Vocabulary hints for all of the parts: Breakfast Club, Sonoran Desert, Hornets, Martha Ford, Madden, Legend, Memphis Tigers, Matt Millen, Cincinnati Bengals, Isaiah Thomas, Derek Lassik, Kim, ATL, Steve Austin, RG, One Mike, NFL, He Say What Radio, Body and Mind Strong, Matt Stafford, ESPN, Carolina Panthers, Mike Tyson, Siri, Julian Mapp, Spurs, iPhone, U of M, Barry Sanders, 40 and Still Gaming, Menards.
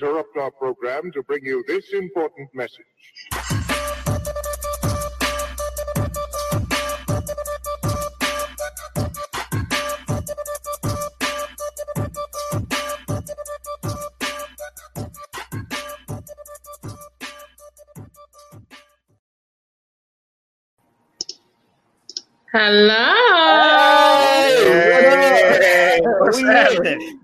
interrupt our program to bring you this important message. Hello. Hey. What's happening?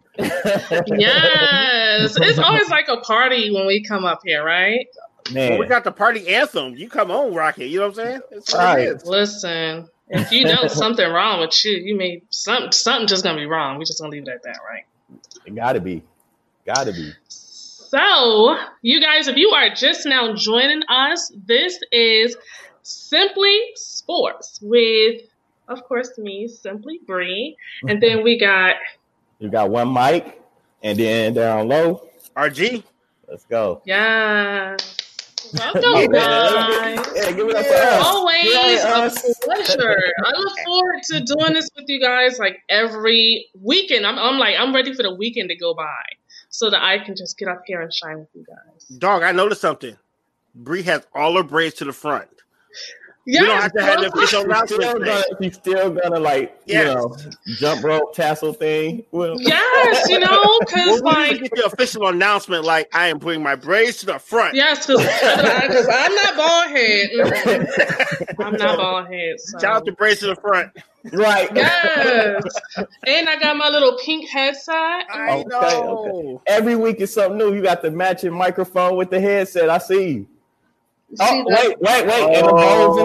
Yes. It's always like a party when we come up here, right? Man. Well, we got the party anthem. You come on, Rocky. You know what I'm saying? It's right. Listen, if you know something wrong with you, you may something just gonna be wrong. We just gonna leave it at that, right? It gotta be. Gotta be. So, you guys, if you are just now joining us, this is Simply Sports with, of course, me, Simply Bree, and then we got One Mike, and then down low, RG. Let's go. Yeah. Welcome, guys. Yeah, give it up. Always a pleasure. I look forward to doing this with you guys like every weekend. I'm ready for the weekend to go by so that I can just get up here and shine with you guys. Dog, I noticed something. Bree has all her braids to the front. Yes, you don't have to have the official announcement. He's still gonna jump rope tassel thing. Well, yes, because get the official announcement, like I am putting my braids to the front. Yes, because I'm not bald head. So. Shout out the braids to the front. Right. Yes. And I got my little pink headset. I know. Okay. Every week is something new. You got the matching microphone with the headset. I see you. Oh, wait. Oh. And the bowls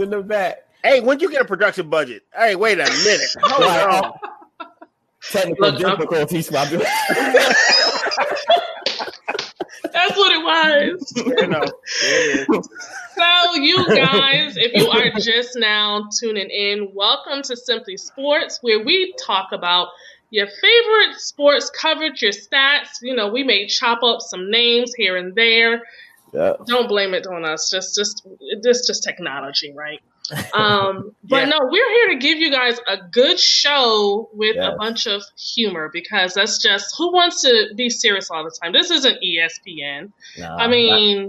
in the back. Hey, when you get a production budget? Hey, wait a minute. Hold on. Technical difficulties, my dude. That's what it was. So, you guys, if you are just now tuning in, welcome to Simply Sports, where we talk about your favorite sports coverage, your stats. We may chop up some names here and there. Yeah. Don't blame it on us. Just technology, right? But no, we're here to give you guys a good show with a bunch of humor, because that's just who wants to be serious all the time. This isn't ESPN. No,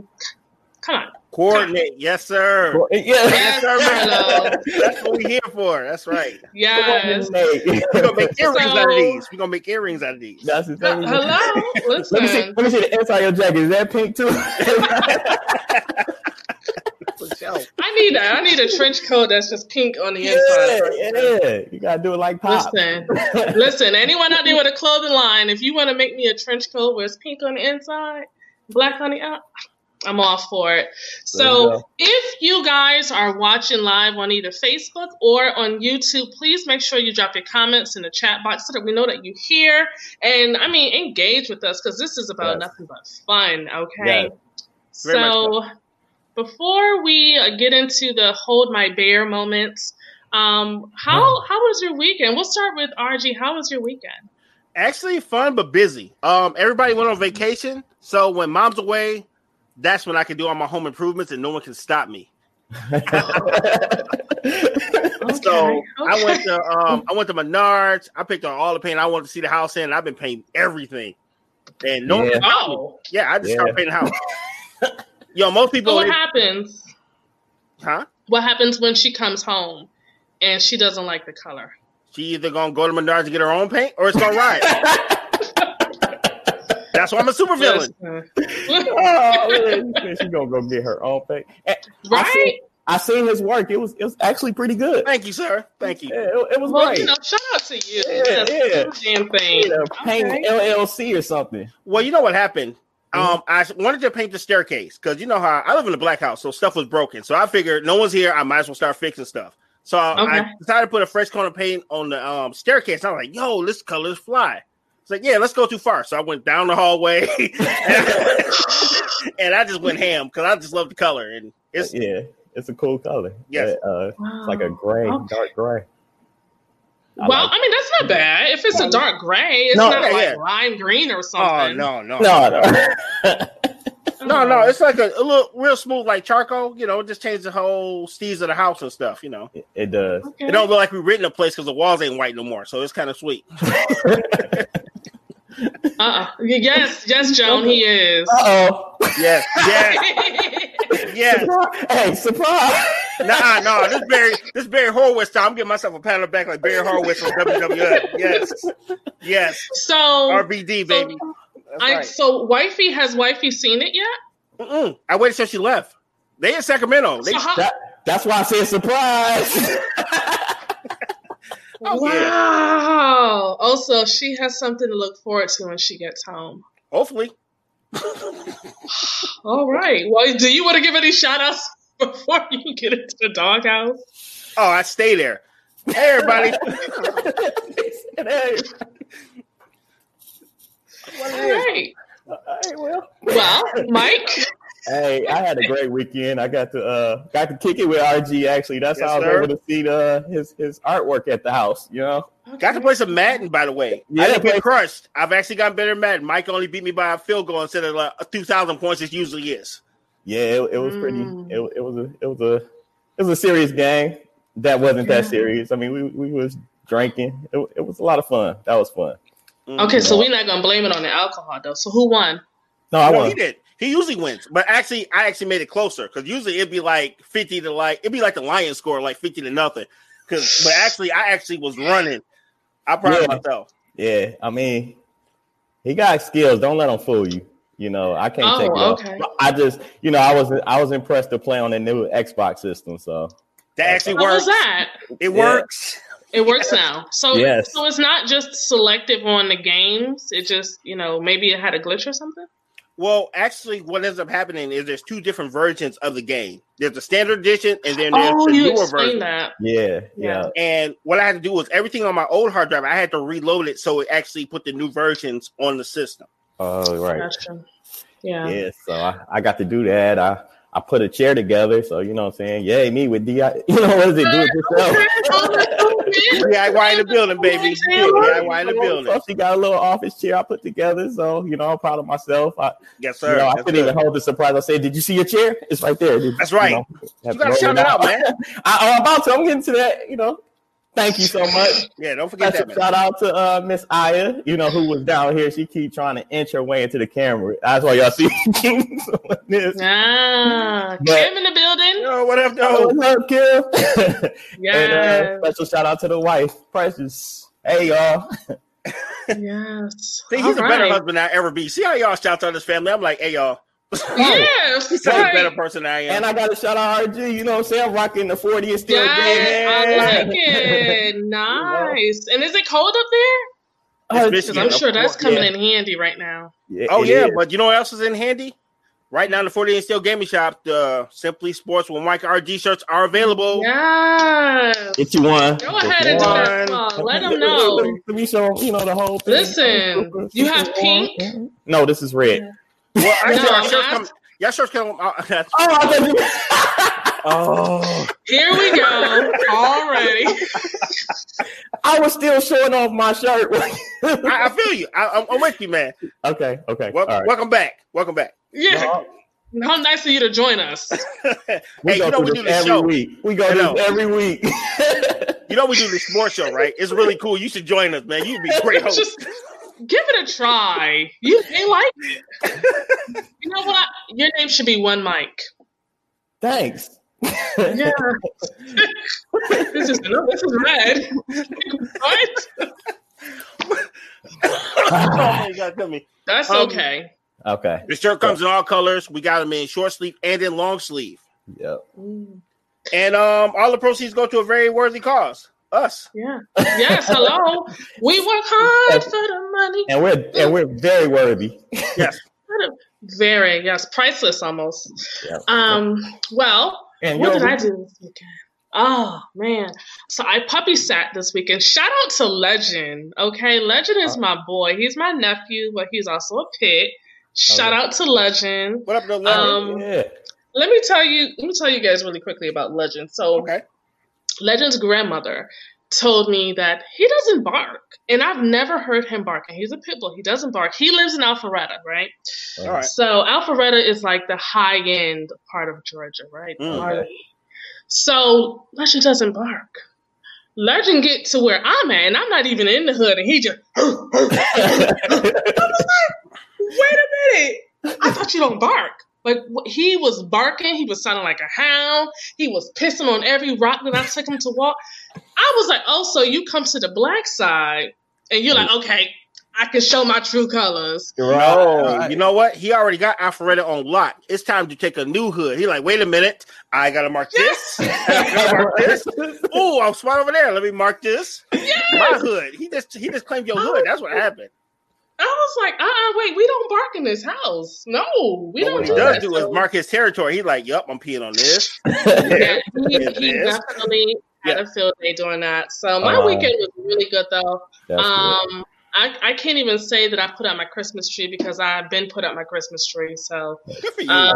come on. Coordinate, yes, sir. Yes, sir. That's what we're here for. That's right. Yes. We're gonna make earrings out of these. That's the thing. Hello. Listen. Let me see the inside of your jacket. Is that pink too? I need a trench coat that's just pink on the inside. Yeah, you gotta do it like Pop. Listen. Anyone out there with a clothing line, if you want to make me a trench coat where it's pink on the inside, black on the out, I'm all for it. So if you guys are watching live on either Facebook or on YouTube, please make sure you drop your comments in the chat box so that we know that you're here. And, engage with us, because this is about nothing but fun, okay? Yes. So before we get into the hold my beer moments, how was your weekend? We'll start with RG. How was your weekend? Actually fun, but busy. Everybody went on vacation. So when mom's away, that's when I can do all my home improvements and no one can stop me. So I went to Menards. I picked on all the paint I wanted to see the house in. I've been painting everything, and I just started painting the house. Yo, most people. So what happens? Huh? What happens when she comes home and she doesn't like the color? She either gonna go to Menards and get her own paint, or it's gonna ride. That's why I'm a supervillain. She's gonna go get her own thing. Right? I seen his work. It was actually pretty good. Thank you, sir. Thank you. Yeah, it was right. Shout out to you. Yeah. Damn thing. Paint LLC or something. Well, you know what happened? I wanted to paint the staircase because you know how I live in a black house, so stuff was broken. So I figured no one's here. I might as well start fixing stuff. So I decided to put a fresh coat of paint on the staircase. I was like, "Yo, this color is fly." Like, yeah, let's go too far. So I went down the hallway and I just went ham because I just love the color. And it's a cool color. Yes. It's like a gray, dark gray. That's not bad. If it's a dark gray, it's lime green or something. Oh, no. No, it's like a little real smooth, like charcoal. It just changes the whole steez of the house and stuff. It does. Okay. It don't look like we rented a place because the walls ain't white no more. So it's kind of sweet. Yes, Joan, he is. Yes. Surprise! No. This Barry Horowitz time. I'm giving myself a pat on the back like Barry Horowitz from WWF. Yes. So RBD, baby. So wifey, has wifey seen it yet? Mm-mm. I waited till she left. They in Sacramento. That's why I said surprise. Oh, wow. Yeah. Also, she has something to look forward to when she gets home. Hopefully. All right. Well, do you want to give any shout-outs before you get into the doghouse? Oh, I stay there. Hey, everybody. All right. Well, Mike. Hey, I had a great weekend. I got to kick it with RG. Actually, that's how I was able to see his artwork at the house. You know, got to play some Madden. By the way, I didn't get crushed. I've actually gotten better at Madden. Mike only beat me by a field goal instead of like 2,000 points. It usually is. Yeah, it was pretty. It was a serious game that wasn't that serious. I mean, we was drinking. It was a lot of fun. That was fun. Okay, so we're not gonna blame it on the alcohol though. So who won? No, I won. He did. He usually wins, but I actually made it closer because usually it'd be like 50 to like it'd be like the Lions score like 50-0. But actually, I was running. I probably myself. Yeah, I mean, he got skills. Don't let him fool you. You know, I can't take it off. Okay. I just, you know, I was impressed to play on the new Xbox system. So that actually works. It works. It works now. So, so it's not just selective on the games. It just, you know, maybe it had a glitch or something. Well, actually, what ends up happening is there's two different versions of the game. There's the standard edition, and then there's the newer version. That. Yeah. And what I had to do was everything on my old hard drive, I had to reload it so it actually put the new versions on the system. Oh, right. Gotcha. Yeah. So I got to do that. I put a chair together, so you know what I'm saying. Yay, me with DIY. You know what does it do it yourself? DIY in the building, baby. DIY in the building. So she got a little office chair I put together, so you know I'm proud of myself. Yes, sir. You know, I couldn't even hold the surprise. I said, "Did you see your chair? It's right there." That's right. You gotta shout it out, man. I'm about to. I'm getting to that. You know. Thank you so much. Yeah, don't forget that. Shout out to Miss Aya, you know, who was down here. She keep trying to inch her way into the camera. That's why y'all see Kim. Kim in the building. Yo, what up, though? What up, Kim? Yeah. And special shout out to the wife, Precious. Hey, y'all. Yes. See, he's a better husband than I ever be. See how y'all shout out his family? I'm like, hey, y'all. He's a better person than I am. And I got to shout out RG. You know what I'm saying? I'm rocking the 40 and Still Gaming. I like it. Nice. And is it cold up there? Because I'm sure that's coming in handy right now. Yeah, but you know what else is in handy? Right now in the 40 and Still Gaming shop, the Simply Sports with Mike RG shirts are available. Yes. Get you one. Go ahead and do that. Let them know. Let me show them, you know, the whole thing. Listen, you have pink? No, this is red. Yeah. Well, y'all shirts come. Here we go already. I was still showing off my shirt. I feel you. I'm with you, man. Okay. All right. Welcome back. Yeah. How nice of you to join us. Hey, you know we do this show. We go to this every week. You know we do this sports show, right? It's really cool. You should join us, man. You'd be great host. Give it a try. They like it. You know what? Your name should be One Mike. Thanks. Yeah. This is red. What? Oh my God! Tell me. That's okay. Okay. The shirt comes in all colors. We got them in short sleeve and in long sleeve. Yep. And all the proceeds go to a very worthy cause. Us. Yeah. Yes. Hello. We work hard for the money. And we're very worthy. Yes. Very. Yes. Priceless almost. Yeah. Well, and what did I do this weekend? Oh, man. So I puppy sat this weekend. Shout out to Legend. Okay. Legend is my boy. He's my nephew, but he's also a pit. Shout out to Legend. What up, Legend? Let me tell you guys really quickly about Legend. So, Legend's grandmother told me that he doesn't bark, and I've never heard him barking. He's a pit bull. He doesn't bark. He lives in Alpharetta, right? All right. So Alpharetta is like the high-end part of Georgia, right? Mm, okay. So Legend doesn't bark. Legend get to where I'm at, and I'm not even in the hood, and he just, I was like, wait a minute, I thought you don't bark. Like, he was barking, he was sounding like a hound, he was pissing on every rock that I took him to walk. I was like, oh, so you come to the black side, and you're like, okay, I can show my true colors. No, you know what? He already got Alpharetta on lock. It's time to take a new hood. He like, wait a minute. I got to mark this. I gotta mark this. Oh, I'm spot over there. Let me mark this. Yes. My hood. He just claimed your hood. That's what happened. I was like, wait, we don't bark in this house. No, we don't do that. What he does do is mark his territory. He like, yup, I'm peeing on this. Yeah, he definitely had a field day doing that. So my weekend was really good, though. Good. I can't even say that I put out my Christmas tree because I've been put out my Christmas tree. So good for you.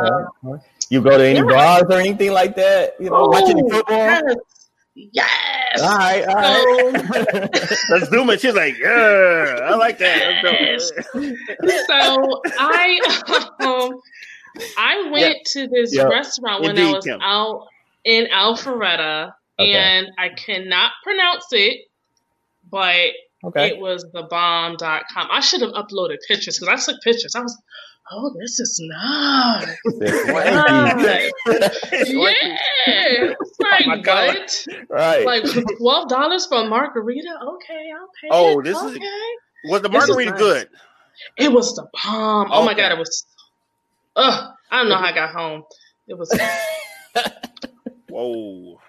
You go to any bars or anything like that? You know, watch any football? Yes. All right. Let's zoom in. She's like, yeah, I like that. Yes. So I went to this restaurant when I was out in Alpharetta, and I cannot pronounce it, but. Okay. It was thebomb.com. I should have uploaded pictures because I took pictures. I was, this is nice. It's like, what? Right. Like $12 for a margarita? Okay, I'll pay it. Was the margarita good? It was the bomb. Okay. Oh, my God. It was, I don't know how I got home. It was. Whoa.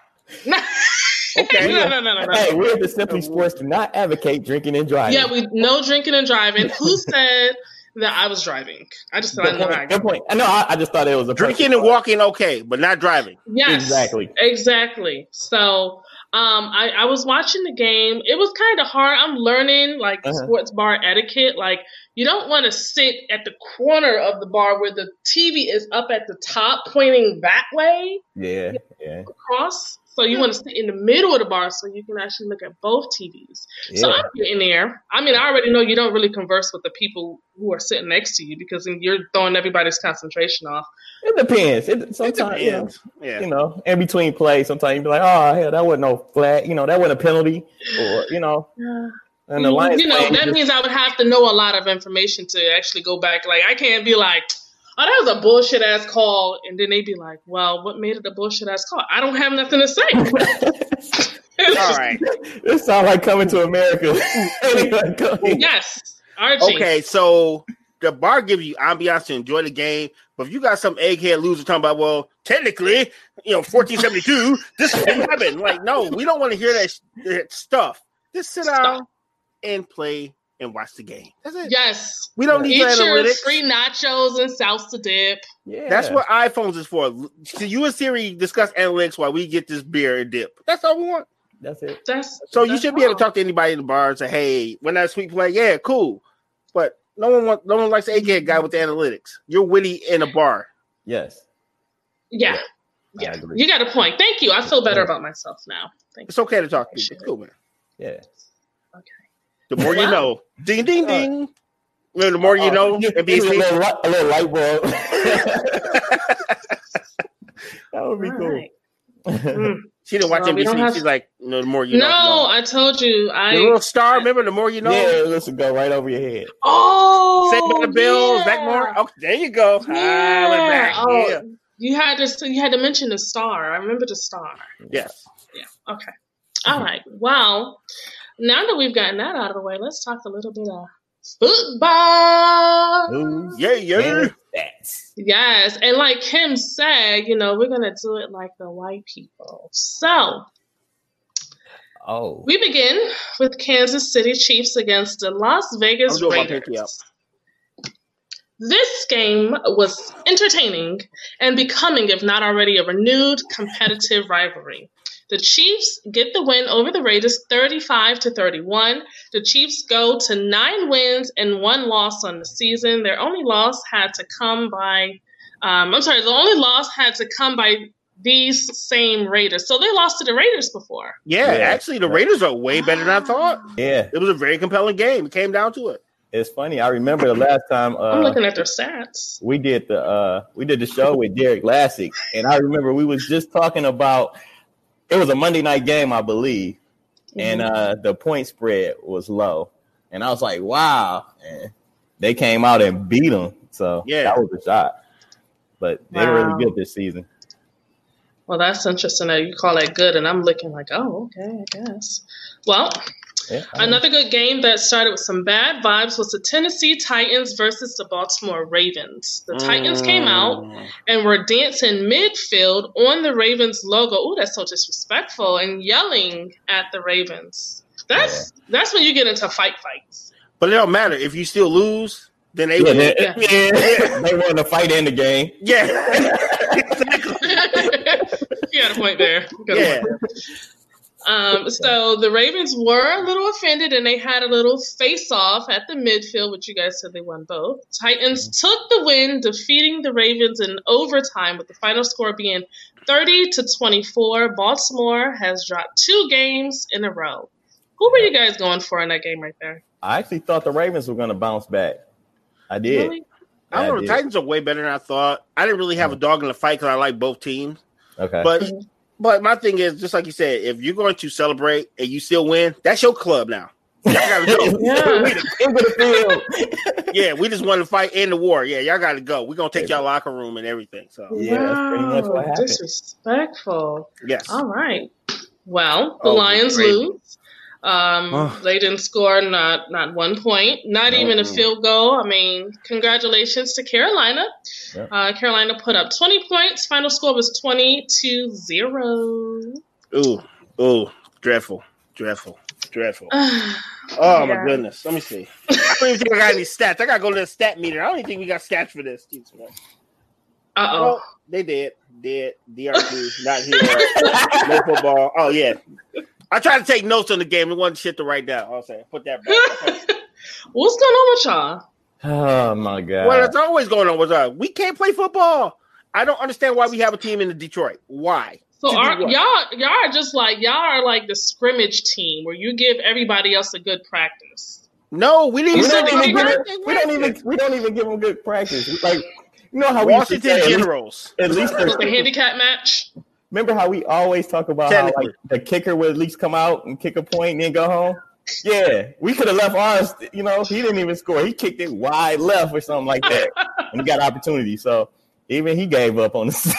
Okay. No. Hey, we at the Simply Sports do not advocate drinking and driving. Yeah, no drinking and driving. Who said that I was driving? I just thought good point. I just thought it was a drinking and walking, okay, but not driving. Yes, exactly. So, I was watching the game. It was kind of hard. I'm learning like sports bar etiquette. Like, you don't want to sit at the corner of the bar where the TV is up at the top, pointing that way. Yeah. Across. So you want to sit in the middle of the bar so you can actually look at both TVs. Yeah. So I'm getting there. I mean, I already know you don't really converse with the people who are sitting next to you because you're throwing everybody's concentration off. It depends. Sometimes, it depends. You know, in between plays, sometimes you be like, oh, hell, that wasn't no flag. You know, that wasn't a penalty. Or, you know. Yeah. And the Lions means I would have to know a lot of information to actually go back. Like, I can't be like, oh, that was a bullshit-ass call. And then they'd be like, well, what made it a bullshit-ass call? I don't have nothing to say. All right. This sounds like Coming to America. Yes, RG. Okay, so the bar gives you ambiance to enjoy the game. But if you got some egghead loser talking about, well, technically, you know, 1472, this didn't happen. Like, no, we don't want to hear that stuff. Just sit down and play and watch the game. That's it. Yes. We don't need your free nachos and salsa dip. Yeah. That's what iPhones is for. So you and Siri discuss analytics while we get this beer and dip. That's all we want. That's it. You should be able to talk to anybody in the bar and say, hey, when that sweet play, yeah, cool. But no one likes an egghead guy with the analytics. You're witty in a bar. Yes. Yeah. You got a point. Thank you. I feel better about myself now. Thank you. It's okay to talk to people. It's cool, man. Yeah. Okay. The more you know. Ding, ding, ding. The more you know. It'd be a little light bulb. That would be cool. Right. She didn't watch NBC. She's like, the more you know. No, I told you. The little star, remember? The more you know. Yeah, listen, go right over your head. Oh. Saved by the Bill, Zach Moore. Okay, there you go. Yeah. I went back. Oh, yeah. You had to mention the star. I remember the star. Yes. Yeah. Okay. All right. Wow. Now that we've gotten that out of the way, let's talk a little bit of football. Ooh, yeah. Yes. And like Kim said, you know, we're going to do it like the white people. So, we begin with Kansas City Chiefs against the Las Vegas Raiders. This game was entertaining and becoming, if not already, a renewed competitive rivalry. The Chiefs get the win over the Raiders 35-31. The Chiefs go to 9 wins and 1 loss on the season. The only loss had to come by these same Raiders. So they lost to the Raiders before. Yeah. Actually, the Raiders are way better than I thought. Yeah. It was a very compelling game. It came down to it. It's funny. I remember the last time I'm looking at their stats. We did the show with Derek Lassik, and I remember we was just talking about it was a Monday night game, I believe. and the point spread was low. And I was like, wow. And they came out and beat them. So that was a shot. But they're really good this season. Well, that's interesting that you call that good. And I'm looking like, oh, okay, I guess. Well, another good game that started with some bad vibes was the Tennessee Titans versus the Baltimore Ravens. The Titans came out and were dancing midfield on the Ravens logo. Ooh, that's so disrespectful. And yelling at the Ravens. That's when you get into fights. But it don't matter. If you still lose, then they win. They won the fight in the game. Yeah. You got a point there. So the Ravens were a little offended, and they had a little face-off at the midfield, which you guys said they won both. Titans took the win, defeating the Ravens in overtime, with the final score being 30-24. Baltimore has dropped 2 games in a row. Who were you guys going for in that game right there? I actually thought the Ravens were going to bounce back. I did. Really? I don't know. The Titans are way better than I thought. I didn't really have a dog in the fight because I like both teams. Okay. But my thing is, just like you said, if you're going to celebrate and you still win, that's your club now. Y'all gotta go. We just won the fight and the war. Yeah, y'all gotta go. We're gonna take y'all locker room and everything. So that's pretty much what happened. Disrespectful. Yes. All right. Well, the Lions lose. They didn't score not 1 point, not even a field goal. I mean, congratulations to Carolina. Yeah. Carolina put up 20 points. Final score was 22-0. Ooh, dreadful. My goodness. Let me see. I don't even think I got any stats. I got to go to the stat meter. I don't even think we got stats for this. Well, they did. DRP, not here. No football. Oh, yeah. I tried to take notes on the game. It wasn't shit to write down. I'll say, put that back. What's going on with y'all? Oh, my God. Well, it's always going on with us. We can't play football. I don't understand why we have a team in Detroit. Why? So y'all are just like, y'all are like the scrimmage team where you give everybody else a good practice. No, we don't even give them good practice. Like, you know how Washington Generals. At least the handicap match. Remember how we always talk about how like the kicker would at least come out and kick a point and then go home? Yeah, we could have left ours. You know, he didn't even score. He kicked it wide left or something like that, and he got an opportunity. So even he gave up on the season.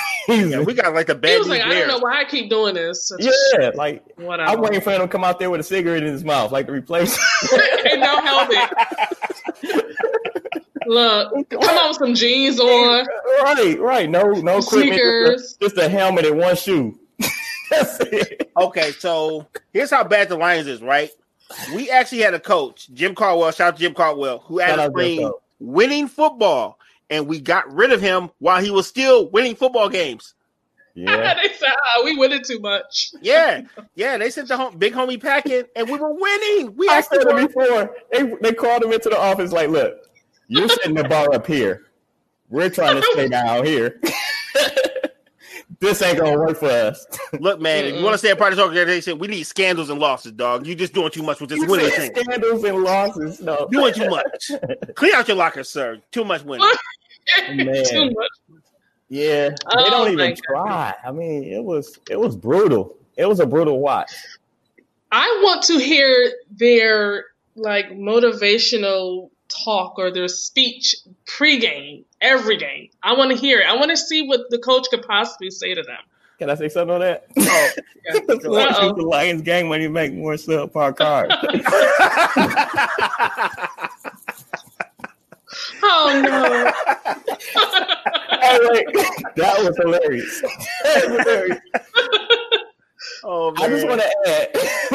Yeah, we got like a bad. He was like, I don't know why I keep doing this. Like whatever. I'm waiting for him to come out there with a cigarette in his mouth, like the replacement. Ain't no helmet. Look, come on, some jeans on. Right. No sneakers. Just a helmet and one shoe. That's it. Okay, so here's how bad the Lions is, right? We actually had a coach, Jim Caldwell, shout out to Jim Caldwell, who actually played winning football, and we got rid of him while he was still winning football games. Yeah, they said, we winning too much. Yeah, they sent the big homie packing, and we were winning. I said it before. They called him into the office like, look, you're setting the bar up here. We're trying to stay down here. This ain't going to work for us. Look, man, if you want to stay a part of the organization, we need scandals and losses, dog. You're just doing too much with this winning thing. Scandals and losses, no. Doing too much. Clear out your locker, sir. Too much winning. Man. Too much. Yeah. They don't even try. I mean, it was brutal. It was a brutal watch. I want to hear their, like, motivational talk or their speech pregame, every game. I want to hear it. I want to see what the coach could possibly say to them. Can I say something on that? Oh, yeah. The Lions gang when you make more subpar cards. Oh no! That was hilarious. That was hilarious. Oh man! I just want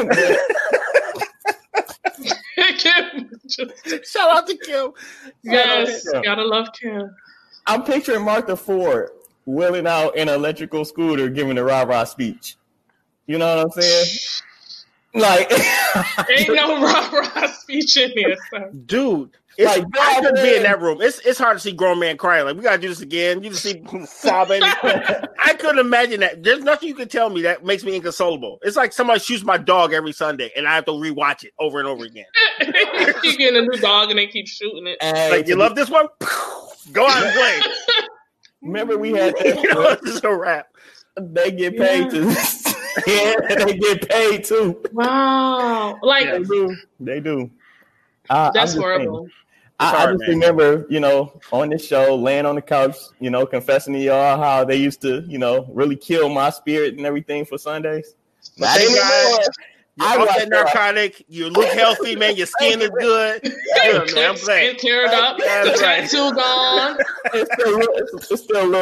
to add. Kim. Shout out to Kim. Yes, gotta love Kim. I'm picturing Martha Ford wheeling out an electrical scooter giving a rah-rah speech. You know what I'm saying? Like, ain't no rah-rah speech in here, sir. Dude, it's like, I could be in that room. It's hard to see grown man crying. Like, we gotta do this again. You just see sobbing. I couldn't imagine that. There's nothing you can tell me that makes me inconsolable. It's like somebody shoots my dog every Sunday, and I have to rewatch it over and over again. You keep getting a new dog, and they keep shooting it. Like, you love this one? Go out and play. Remember we had that. It's a wrap. They get paid to Yeah, they get paid too. Wow. Like yeah, they do. That's horrible. I just remember, you know, on this show, laying on the couch, you know, confessing to y'all how they used to, you know, really kill my spirit and everything for Sundays. Not anymore. You're off that narcotic. You look healthy, man. Your skin is good. I'm saying. Cleared up. The tattoo gone. It's still a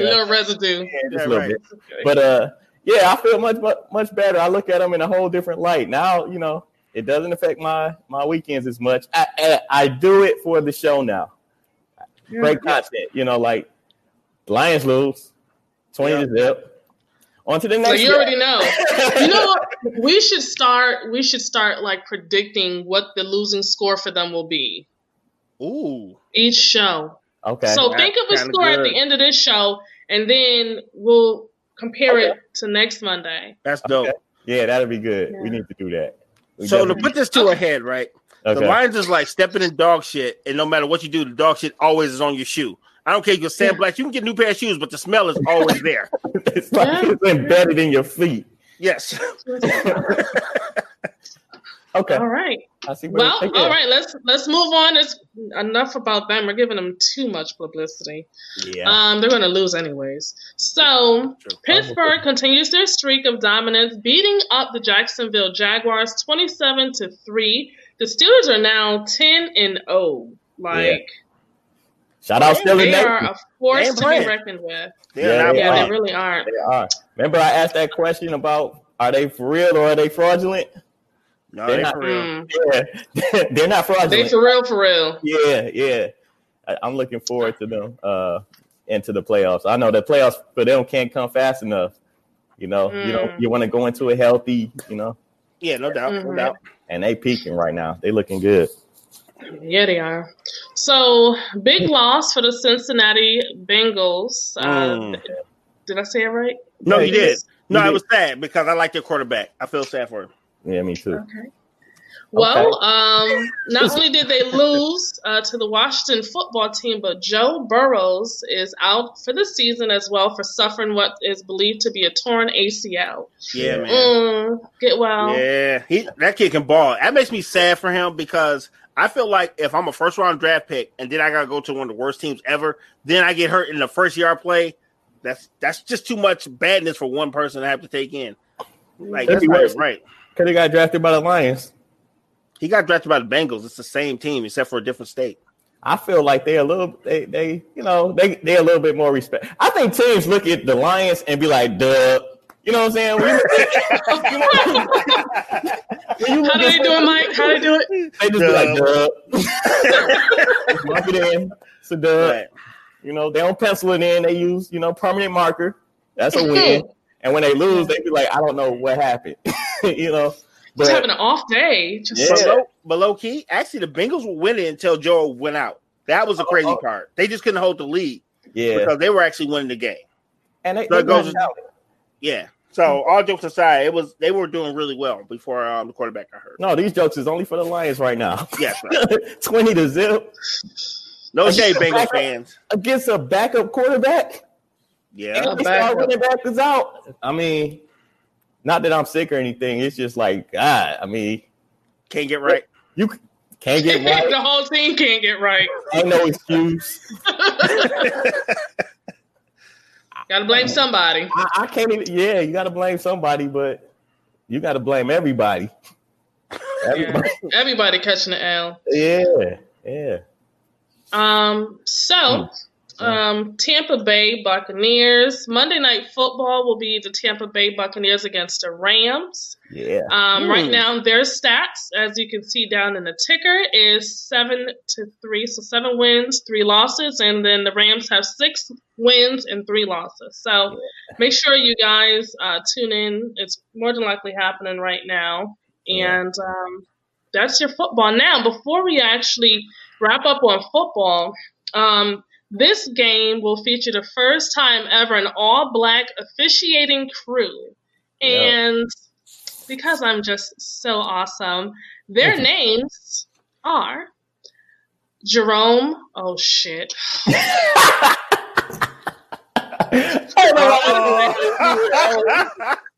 little residue. Yeah, just a little bit. But, yeah, I feel much better. I look at them in a whole different light. Now, you know, it doesn't affect my weekends as much. I do it for the show now. Great content. You know, like Lions lose 20 to zip. On to the next. So you already know. You know what? We should start like predicting what the losing score for them will be. Ooh. Each show. Okay. So that's think of a score good at the end of this show, and then we'll compare it to next Monday. That's dope. Okay. Yeah, that'll be good. Yeah. We need to do that. So to put this to a head, right? Okay. The Lions is like stepping in dog shit, and no matter what you do, the dog shit always is on your shoe. I don't care if you're sandblasted. You can get a new pair of shoes, but the smell is always there. It's like it's embedded in your feet. Yes. Okay. All right. I see. Well, all right. Let's move on. It's enough about them. We're giving them too much publicity. Yeah. They're going to lose anyways. So Pittsburgh continues their streak of dominance, beating up the Jacksonville Jaguars 27-3. The Steelers are now 10-0. Like. Yeah. Shout out Steelers. They are a force to be reckoned with. Yeah, they really aren't. They are. Remember I asked that question about are they for real or are they fraudulent? No, they're not for real. Yeah. They're not fraudulent. They for real. Yeah. I'm looking forward to them into the playoffs. I know the playoffs for them can't come fast enough. You know, you want to go into a healthy, you know. Yeah, no doubt. And they peaking right now. They looking good. Yeah, they are. So, big loss for the Cincinnati Bengals. Did I say it right? No, you did. No, I was sad because I like their quarterback. I feel sad for him. Yeah, me too. Okay. Well, not only did they lose to the Washington football team, but Joe Burrows is out for the season as well for suffering what is believed to be a torn ACL. Yeah, man. Get well. Yeah, that kid can ball. That makes me sad for him because I feel like if I'm a first-round draft pick and then I got to go to one of the worst teams ever, then I get hurt in the first year I play, that's just too much badness for one person to have to take in. Like, that's not right. Because he got drafted by the Lions. He got drafted by the Bengals. It's the same team except for a different state. I feel like they're a little bit more respect. I think teams look at the Lions and be like, duh. You know what I'm saying? How do they do it, Mike? How do they do it? They just be like, duh. Mark it in. It's a duh. Right. You know, they don't pencil it in. They use, you know, permanent marker. That's a win. And when they lose, they be like, I don't know what happened. You know? But, just having an off day. But low key, actually, the Bengals were winning until Joe went out. That was a crazy part. They just couldn't hold the lead. Yeah. Because they were actually winning the game. And they goes out. Yeah. So all jokes aside, they were doing really well before the quarterback got hurt. No, these jokes is only for the Lions right now. Yes, right. 20-0. No shade, Bengals fans. Against a backup quarterback. Yeah, quarterback is out. I mean, not that I'm sick or anything. It's just like, God. I mean, can't get right. You can't get right. The whole team can't get right. Ain't no excuse. Gotta blame somebody. I can't even. Yeah, you gotta blame somebody, but you gotta blame everybody. Everybody catching the L. Yeah. Tampa Bay Buccaneers Monday Night Football will be the Tampa Bay Buccaneers against the Rams. Yeah. Right now, their stats, as you can see down in the ticker, is 7-3. So 7 wins, 3 losses, and then the Rams have 6 wins and 3 losses. So make sure you guys tune in. It's more than likely happening right now. And that's your football. Now, before we actually wrap up on football, this game will feature the first time ever an all-black officiating crew. And because I'm just so awesome, their names are Jerome. Oh, shit.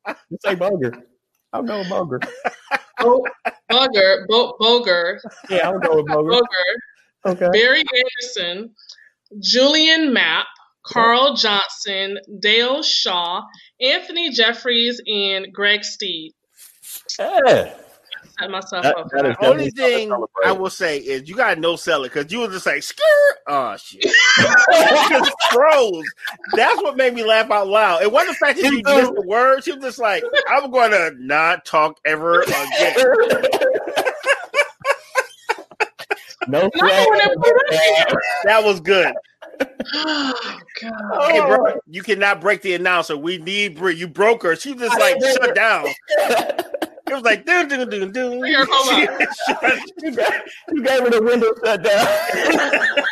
Just say Boger. I'll go with Boger. Boger. Yeah, I'll go with Boger. Okay. Barry Anderson, Julian Mapp, Carl Johnson, Dale Shaw, Anthony Jeffries, and Greg Steed. Hey. Set myself up. The only thing I will say is you gotta no sell it because you were just like scared. Oh shit! Just froze. That's what made me laugh out loud. It wasn't the fact that you missed the words. She was just like, "I'm gonna not talk ever again." No, that was good. Oh, God. Hey, bro, you cannot break the announcer. We need Bree. You broke her. She just like shut down. It was like, doo doo doo doo. Here, hold on. You gave her the window shut down.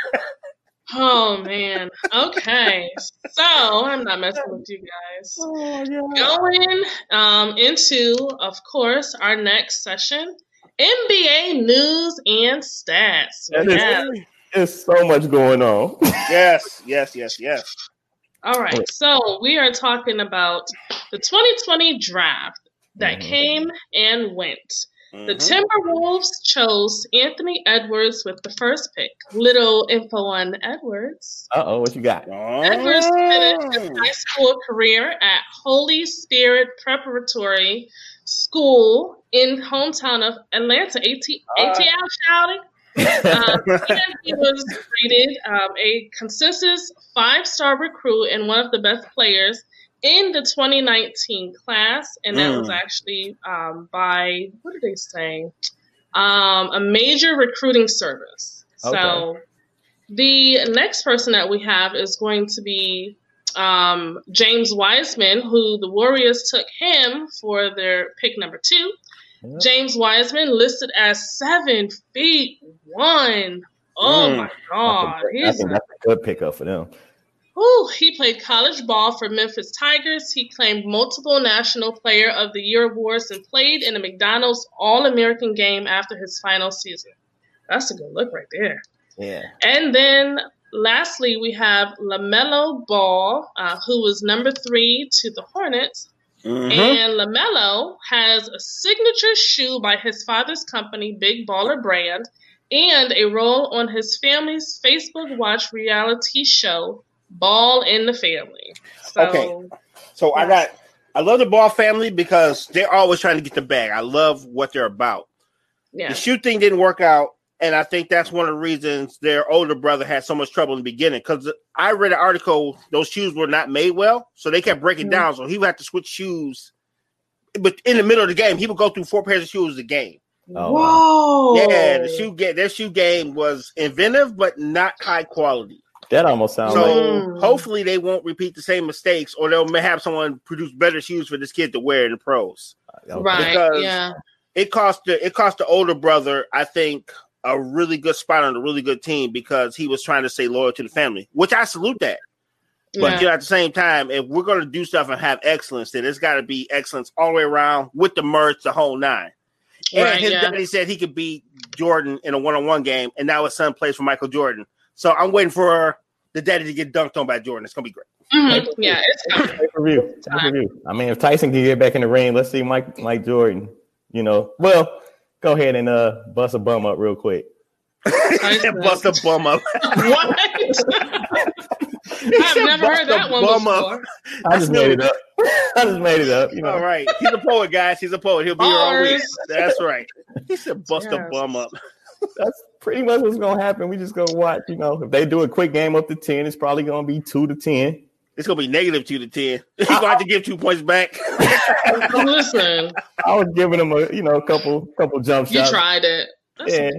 Oh, man. Okay. So, I'm not messing with you guys. Oh, yeah. Going into, of course, our next session, NBA news and stats. There's so much going on. Yes. All right. So, we are talking about the 2020 draft that came and went. The Timberwolves chose Anthony Edwards with the first pick. Little info on Edwards. Uh-oh, what you got? Edwards finished his high school career at Holy Spirit Preparatory School in hometown of Atlanta. ATL shouting. And he was rated a consensus 5-star recruit and one of the best players in the 2019 class, and that was actually by, what did they say, a major recruiting service. Okay. So the next person that we have is going to be James Wiseman, who the Warriors took him for their pick number 2. Yep. James Wiseman listed as 7'1". Oh, my God. I think that's a good pickup for them. Ooh, he played college ball for Memphis Tigers. He claimed multiple National Player of the Year awards and played in a McDonald's All-American game after his final season. That's a good look right there. Yeah. And then lastly, we have LaMelo Ball, who was number 3 to the Hornets. And LaMelo has a signature shoe by his father's company, Big Baller Brand, and a role on his family's Facebook Watch reality show, Ball in the Family. So, okay. So I love the Ball family because they're always trying to get the bag. I love what they're about. Yeah. The shoe thing didn't work out, and I think that's one of the reasons their older brother had so much trouble in the beginning. Because I read an article, those shoes were not made well, so they kept breaking down. So he would have to switch shoes. But in the middle of the game, he would go through 4 pairs of shoes a game. Oh, whoa. Yeah, their shoe game was inventive, but not high quality. That almost sounds like. Hopefully they won't repeat the same mistakes, or they'll have someone produce better shoes for this kid to wear in the pros. Right? Because it cost the older brother, I think, a really good spot on a really good team because he was trying to stay loyal to the family, which I salute that. But you know, at the same time, if we're going to do stuff and have excellence, then it's got to be excellence all the way around with the merch, the whole nine. And his daddy said he could beat Jordan in a one-on-one game, and now his son plays for Michael Jordan. So I'm waiting for the daddy to get dunked on by Jordan. It's going to be great. Mm-hmm. Yeah, it's pay-per-view. I mean, if Tyson can get back in the ring, let's see Mike Jordan, you know. Well, go ahead and bust a bum up real quick. Bust a bum up. What? I've never heard that one before. I just made it up. You know? All right. He's a poet, guys. He's a poet. He'll be here all week. That's right. He said bust a bum up. That's pretty much what's going to happen. We just going to watch, you know, if they do a quick game up to 10, it's probably going to be 2-10. It's going to be negative 2-10. He's going to have to give 2 points back. Listen. I was giving him a couple jump shots. You tried it. That's okay.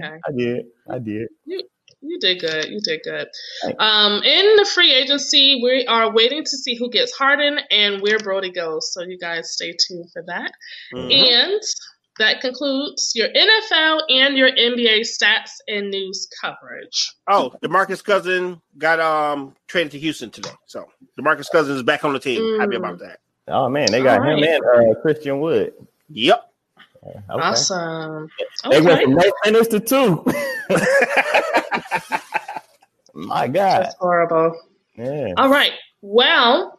I did. You did good. In the free agency, we are waiting to see who gets Harden and where Brody goes. So you guys stay tuned for that. Mm-hmm. And that concludes your NFL and your NBA stats and news coverage. Oh, DeMarcus Cousins got traded to Houston today. So DeMarcus Cousins is back on the team. Happy about that. Oh, man. They got him and Christian Wood. Yep. Okay. Awesome. They went from 9 minutes to 2. My God. That's horrible. Yeah. All right. Well,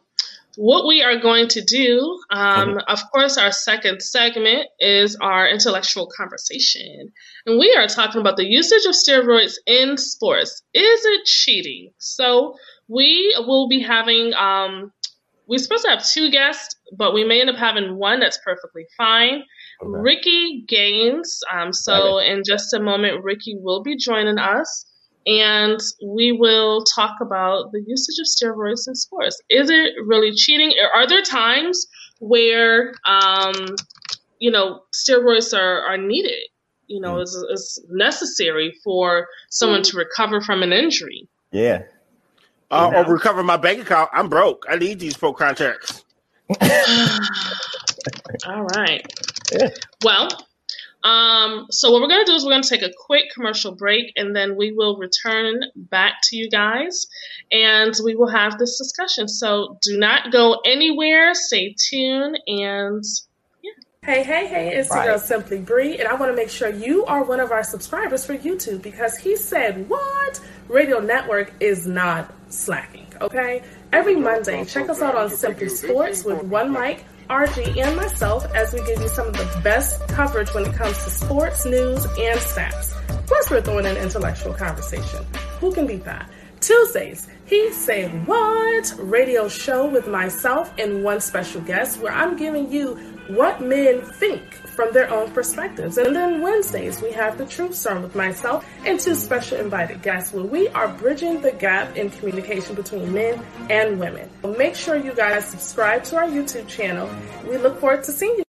what we are going to do, of course, our second segment is our intellectual conversation. And we are talking about the usage of steroids in sports. Is it cheating? So we will be having, we're supposed to have two guests, but we may end up having one. That's perfectly fine. Okay. Ricky Gaines. So in just a moment, Ricky will be joining us. And we will talk about the usage of steroids in sports. Is it really cheating? Are there times where, steroids are needed? You know, it's necessary for someone to recover from an injury. Yeah. Or recover my bank account. I'm broke. I need these folk contracts. All right. Yeah. Well. So what we're going to do is we're going to take a quick commercial break, and then we will return back to you guys, and we will have this discussion. So do not go anywhere. Stay tuned, and yeah. Hey, it's your girl Simply Bree, and I want to make sure you are one of our subscribers for YouTube, because he said what? Radio Network is not slacking, okay? Every Monday, check us out on Simply Sports with One Mike, RG, and myself as we give you some of the best coverage when it comes to sports, news, and stats. Plus, we're throwing an intellectual conversation. Who can beat that? Tuesdays, he say what? Radio show with myself and one special guest, where I'm giving you what men think from their own perspectives. And then Wednesdays, we have the Truth Zone with myself and two special invited guests, where we are bridging the gap in communication between men and women. Make sure you guys subscribe to our YouTube channel. We look forward to seeing you.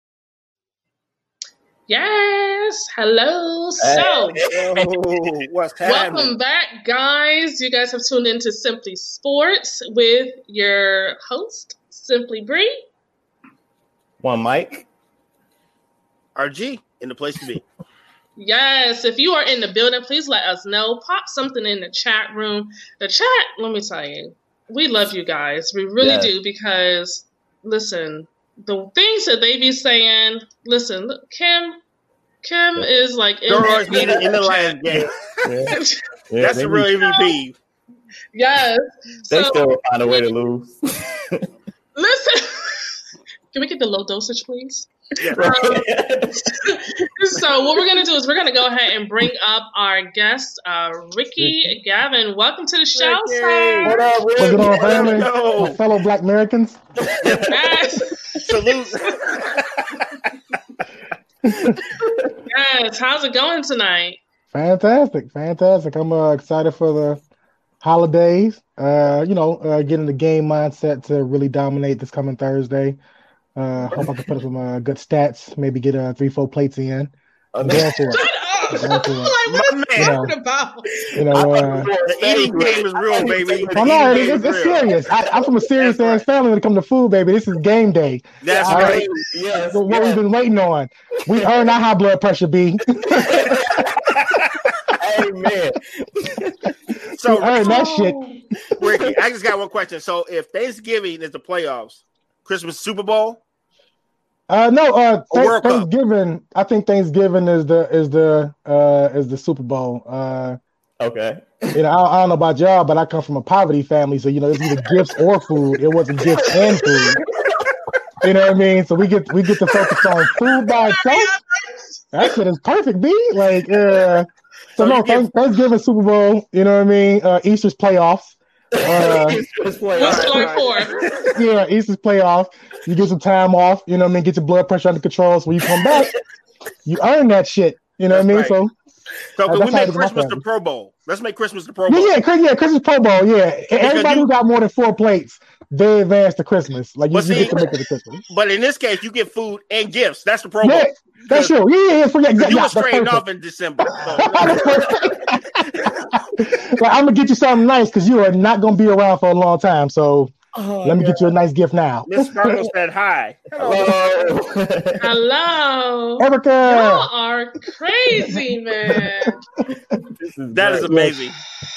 Yes. Hello. So, welcome back, guys. You guys have tuned into Simply Sports with your host, Simply Bree, One Mike, RG, in the place to be. Yes, if you are in the building, please let us know. Pop something in the chat room. The chat, let me tell you, we love you guys. We really do, because, listen, the things that they be saying, listen, look, Kim is like in the last game. Yeah. That's the real MVP. Yes. They still find a way to lose. Listen. Can we get the low dosage, please? Yeah. So what we're going to do is we're going to go ahead and bring up our guest, Ricky Gavin. Welcome to the show, sir. What up, Ricky? What's going on, family? My fellow Black Americans. Yes. Salute. Yes. How's it going tonight? Fantastic. I'm excited for the holidays. Getting the game mindset to really dominate this coming Thursday. Hope I can put up some good stats. Maybe get 3-4 plates in. What are you talking about? The eating game is real, baby. It's serious. I'm from a serious ass family when it comes to food, baby. This is game day. That's right. Yes. So what we've been waiting on. We earned our high blood pressure, B. Amen. So that shit. Ricky, I just got one question. So if Thanksgiving is the playoffs, Christmas Super Bowl? No, Thanksgiving. Cup. I think Thanksgiving is the Super Bowl. Okay. I don't know about y'all, but I come from a poverty family, so it's either gifts or food. It wasn't gifts and food. You know what I mean? So we get to focus on food by itself. That shit is perfect, B. Thanksgiving, Super Bowl. You know what I mean? Easter's playoffs. Easter's playoff. You get some time off, you know what I mean? Get your blood pressure under control, so when you come back, you earn that shit. You know what I mean? So we make Christmas the Pro Bowl. Let's make Christmas the Pro Bowl. Yeah, Christmas Pro Bowl, yeah. Everybody who got more than 4 plates, they advance to Christmas. Like, you get to make it to Christmas. But in this case, you get food and gifts. That's the Pro Bowl. Yeah, that's true. Yeah. You were straightened off in December. Like, I'm going to get you something nice, because you are not going to be around for a long time. So let me get you a nice gift now. Miss Sparkle said hi. Hello. Erica. Y'all are crazy, man. That is amazing.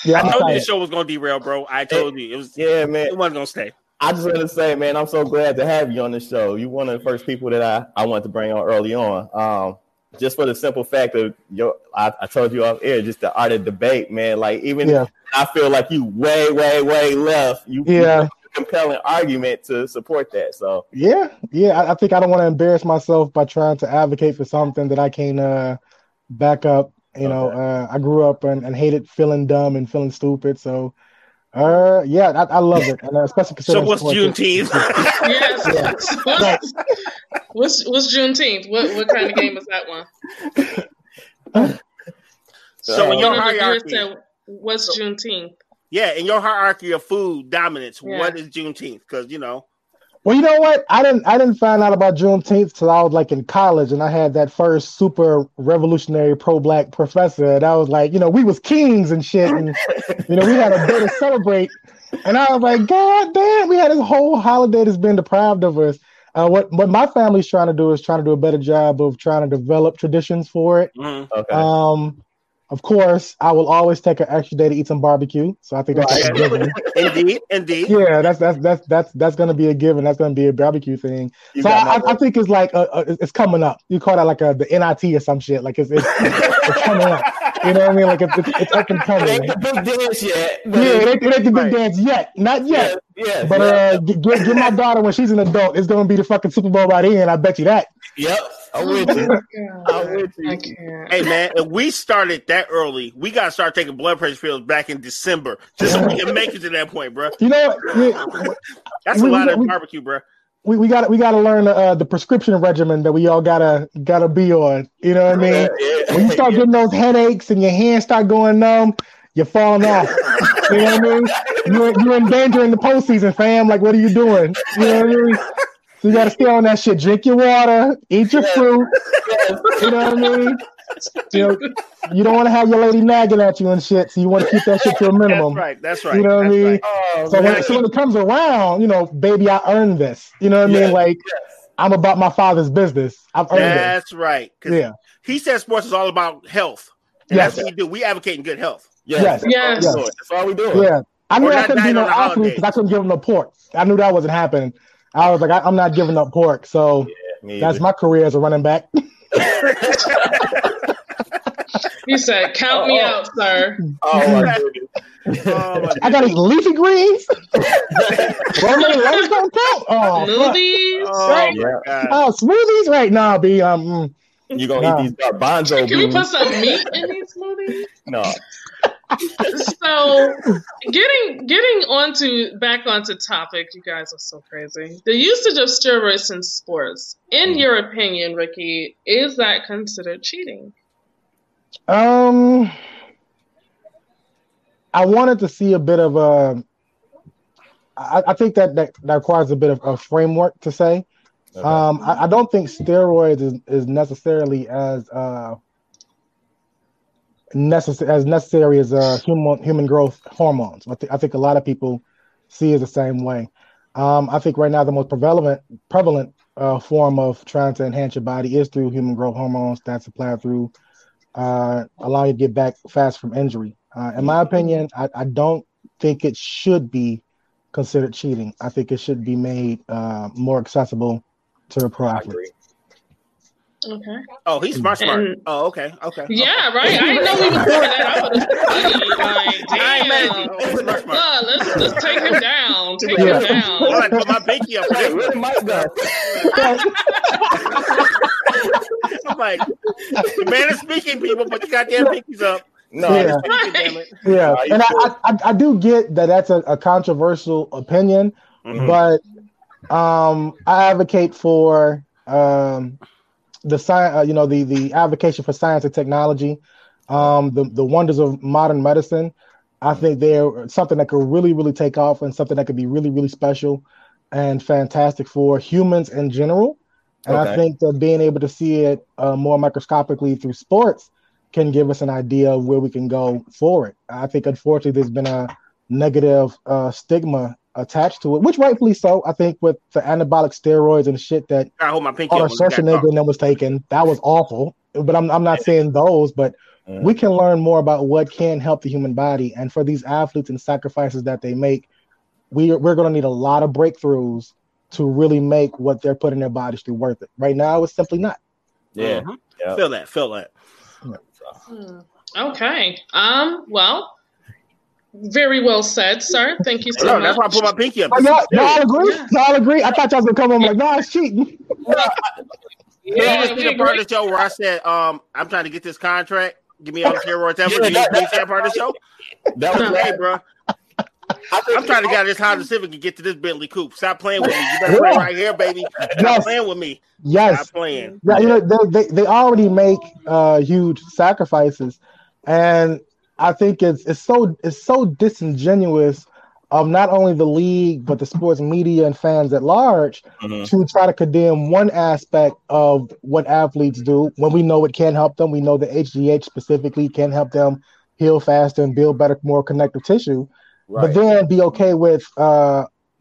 Yeah, I told you the show was going to derail, bro. I told you. It was. Yeah, man. It wasn't going to stay. I just want to say, man, I'm so glad to have you on the show. You're one of the first people that I wanted to bring on early on. Just for the simple fact of I told you off air, just the art of debate, man. Like, even if I feel like you way left, you compelling argument to support that. So yeah, I think I don't want to embarrass myself by trying to advocate for something that I can't back up. I grew up and hated feeling dumb and feeling stupid. So, I love it, and especially considering. So, what's Juneteenth? Yes. Right. What's Juneteenth? What kind of game is that one? So, in your hierarchy, what's Juneteenth? Yeah, in your hierarchy of food dominance, what is Juneteenth? Because Well, you know what? I didn't find out about Juneteenth till I was like in college, and I had that first super revolutionary pro-black professor, and I was like, we was kings and shit, and we had a day to celebrate, and I was like, God damn, we had this whole holiday that's been deprived of us. What my family's trying to do is trying to do a better job of trying to develop traditions for it. Mm-hmm. Okay. Of course, I will always take an extra day to eat some barbecue. So I think that's a given. Indeed. Yeah, that's gonna be a given. That's gonna be a barbecue thing. I think it's like it's coming up. You call that like the NIT or some shit. Like it's coming up. You know what I mean? Like it's up and coming. It ain't the big dance yet. Yeah, it ain't the big dance yet. Not yet. Yeah. But get my daughter when she's an adult. It's gonna be the fucking Super Bowl by then. I bet you that. Yep. I'm with you. Hey, man, if we started that early, we got to start taking blood pressure pills back in December just so we can make it to that point, bro. You know what? That's a lot of barbecue, bro. We gotta learn the prescription regimen that we all gotta be on. You know what I mean? Yeah. When you start getting those headaches and your hands start going numb, you're falling off. You know what I mean? You're in danger in the postseason, fam. Like, what are you doing? You know what I mean? So you gotta stay on that shit. Drink your water, eat your fruit. Yes. You know what I mean? You don't want to have your lady nagging at you and shit, so you want to keep that shit to a minimum. That's right. You know what I mean? Right. When it comes around, baby, I earned this. You know what I mean? Like, I'm about my father's business. I've earned it. That's right. Yeah. He said sports is all about health. And that's what we do. We advocate in good health. Yes. That's all we do. Yeah. I knew I couldn't do no athlete because I couldn't give him no pork. I knew that wasn't happening. I was like, I'm not giving up pork. So that's my career as a running back. You said, count me out, sir. Oh, my goodness. I got to eat leafy greens. Roman don't count. Smoothies. Smoothies right now, B. You're going to eat these garbanzo beans. Can we put some meat in these smoothies? No. So, getting back onto topic, you guys are so crazy. The usage of steroids in sports, in your opinion, Ricky, is that considered cheating? I wanted to see a bit of a. I think that requires a bit of a framework to say. Okay. I don't think steroids is necessarily as. Necessary as human growth hormones. I think a lot of people see it the same way. I think right now the most prevalent form of trying to enhance your body is through human growth hormones that's applied through allowing you to get back fast from injury. In my opinion, I don't think it should be considered cheating. I think it should be made more accessible to a pro athlete. Okay. Oh, he's smart. And, oh, okay. Yeah, right. I didn't know we were doing that. I would have like, damn. Let's take him down. Take him down. All right, put my pinky up. Where did Mike go? I'm like, the man is speaking, people, but you got their pinkies up. No, yeah. And I do get that that's a controversial opinion, but I advocate for the science, the advocacy for science and technology, the wonders of modern medicine. I think they're something that could really, really take off and something that could be really, really special and fantastic for humans in general. And I think that being able to see it more microscopically through sports can give us an idea of where we can go forward. I think, unfortunately, there's been a negative stigma attached to it, which rightfully so. I think with the anabolic steroids and shit that Arnold Schwarzenegger and them was taking, that was awful. But I'm not saying those, but we can learn more about what can help the human body. And for these athletes and sacrifices that they make, we're going to need a lot of breakthroughs to really make what they're putting their bodies through worth it. Right now, it's simply not. Yeah. Uh-huh. Yep. Feel that. Yeah. Okay. Well, Very well said, sir. Thank you so much. That's why I put my pinky up. Y'all agree? Yeah. Y'all agree? I thought y'all was going to come on like, nah, it's cheating. Yeah, you a part of the show where I said, I'm trying to get this contract. Give me all the steroids ever. Did you that part of the show? That was great, bro. I'm trying to get out of this Honda Civic and get to this Bentley Coupe. Stop playing with me. You better play right here, baby. Stop playing with me. Yes. Stop playing. Yeah, you know, they already make huge sacrifices. And I think it's so disingenuous of not only the league but the sports media and fans at large to try to condemn one aspect of what athletes do when we know it can help them. We know the HGH specifically can help them heal faster and build better, more connective tissue. Right. But then be okay with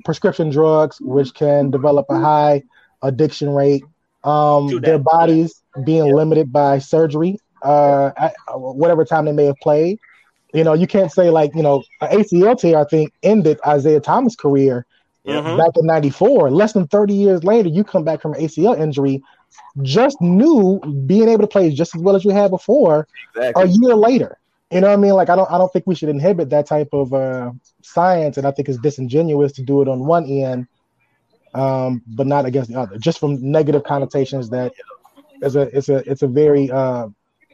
prescription drugs, which can develop a high addiction rate. Their bodies being limited by surgery. Whatever time they may have played, you know, you can't say like, you know, ACL tear, I think, ended Isaiah Thomas' career back in '94. Less than 30 years later, you come back from ACL injury, just new, being able to play just as well as you had before a year later. You know what I mean? Like, I don't think we should inhibit that type of science, and I think it's disingenuous to do it on one end, but not against the other, just from negative connotations that it's a very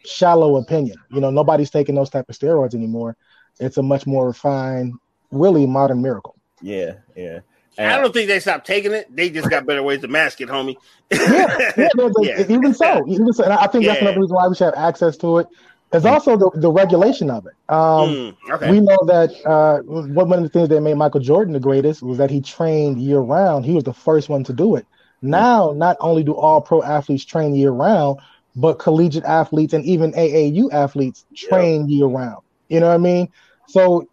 shallow opinion. You know, nobody's taking those type of steroids anymore. It's a much more refined, really modern miracle. Yeah. I don't think they stopped taking it. They just got better ways to mask it, homie. Even so. And I think that's another reason why we should have access to it. There's also the regulation of it. We know that one of the things that made Michael Jordan the greatest was that he trained year-round. He was the first one to do it. Now, not only do all pro athletes train year-round, but collegiate athletes and even AAU athletes train year-round. You know what I mean? So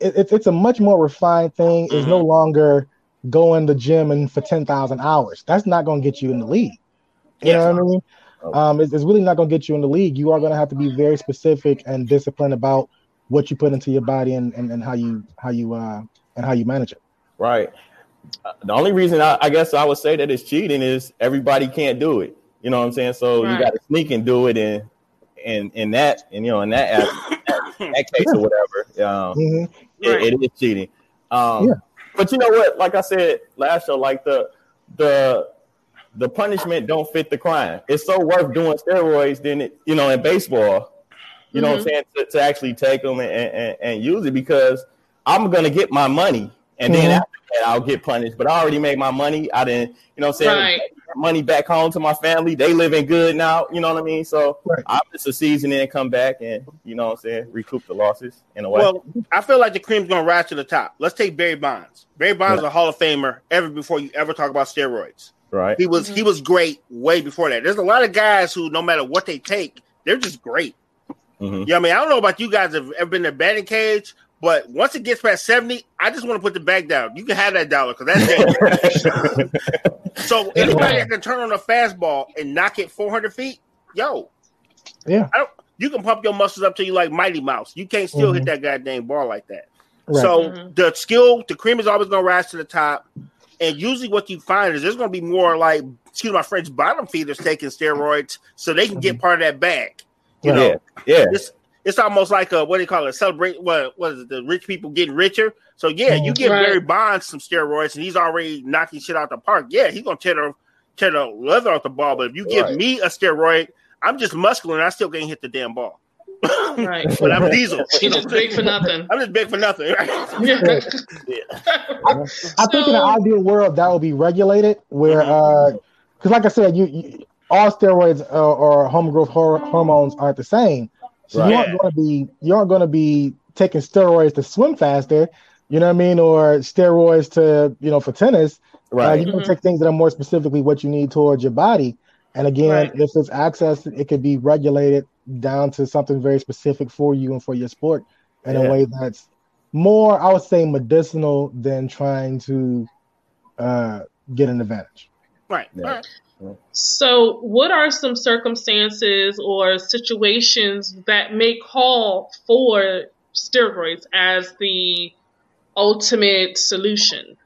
it's a much more refined thing. It's no longer going to the gym and for 10,000 hours. That's not going to get you in the league. You know what I mean? It's really not going to get you in the league. You are going to have to be very specific and disciplined about what you put into your body and how you manage it. Right. The only reason I guess I would say that it's cheating is everybody can't do it. You know what I'm saying? So you got to sneak and do it in that case or whatever. It is cheating. But you know what? Like I said last show, like the punishment don't fit the crime. It's so worth doing steroids than it, you know, in baseball. You know what I'm saying? To actually take them and use it, because I'm gonna get my money and then after that I'll get punished. But I already made my money. I didn't, you know what I'm saying? Right. Money back home to my family. They living good now. You know what I mean? So I'll miss a season and come back and, you know what I'm saying, recoup the losses in a way. Well, I feel like the cream's going to rise to the top. Let's take Barry Bonds. Barry Bonds is a Hall of Famer ever before you ever talk about steroids. Right. He was great way before that. There's a lot of guys who, no matter what they take, they're just great. You know what I mean? I don't know about you guys have ever been in a batting cage, but once it gets past 70, I just want to put the bag down. You can have that dollar because that's dangerous. So anybody that can turn on a fastball and knock it 400 feet, yo. Yeah. You can pump your muscles up till you like Mighty Mouse. You can't still hit that goddamn ball like that. Right. So the skill, the cream is always going to rise to the top. And usually what you find is there's going to be more like, excuse my French, bottom feeders taking steroids so they can get part of that bag. You know? Yeah. It's almost like a, what do you call it? Celebrate what is it? The rich people getting richer. So yeah, you give Barry Bonds some steroids and he's already knocking shit out the park. Yeah, he's gonna tear the leather off the ball. But if you give me a steroid, I'm just muscular and I still can't hit the damn ball. Right. But I'm diesel. He's just big for nothing. I'm just big for nothing. Right? I think in an ideal world that would be regulated, where because like I said, you all steroids or home growth hormones aren't the same. So you aren't going to be taking steroids to swim faster, you know what I mean, or steroids to, you know, for tennis. Right. You can take things that are more specifically what you need towards your body. And again, if it's access, it could be regulated down to something very specific for you and for your sport in a way that's more, I would say, medicinal than trying to get an advantage. Right. Yeah. All right. So what are some circumstances or situations that may call for steroids as the ultimate solution?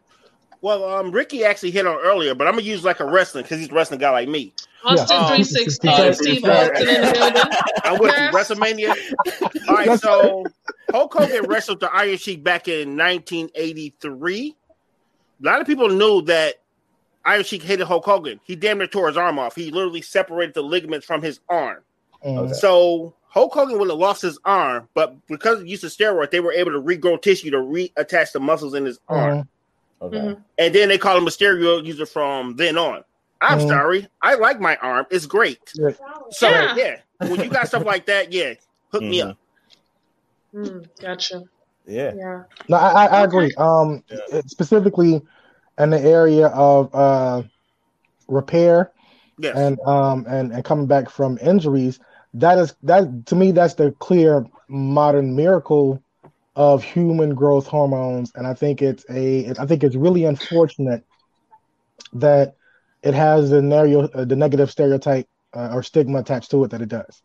Well, Ricky actually hit on earlier, but I'm going to use like a wrestling because he's a wrestling guy like me. Austin 316, Steve Austin in the building. I'm with you, WrestleMania. All right, so Hulk Hogan wrestled the Iron Sheik back in 1983. A lot of people knew that Iron Sheik hated Hulk Hogan. He damn near tore his arm off. He literally separated the ligaments from his arm. Okay. So Hulk Hogan would have lost his arm, but because of the use of steroids, they were able to regrow tissue to reattach the muscles in his arm. Okay. Mm-hmm. And then they call him a steroid user from then on. I'm sorry. I like my arm. It's great. Yeah. So, yeah. When you got stuff like that, hook me up. Gotcha. Yeah. No, I agree. Specifically in the area of repair and coming back from injuries, that to me, that's the clear modern miracle of human growth hormones. And I think it's really unfortunate that it has the negative stereotype or stigma attached to it that it does.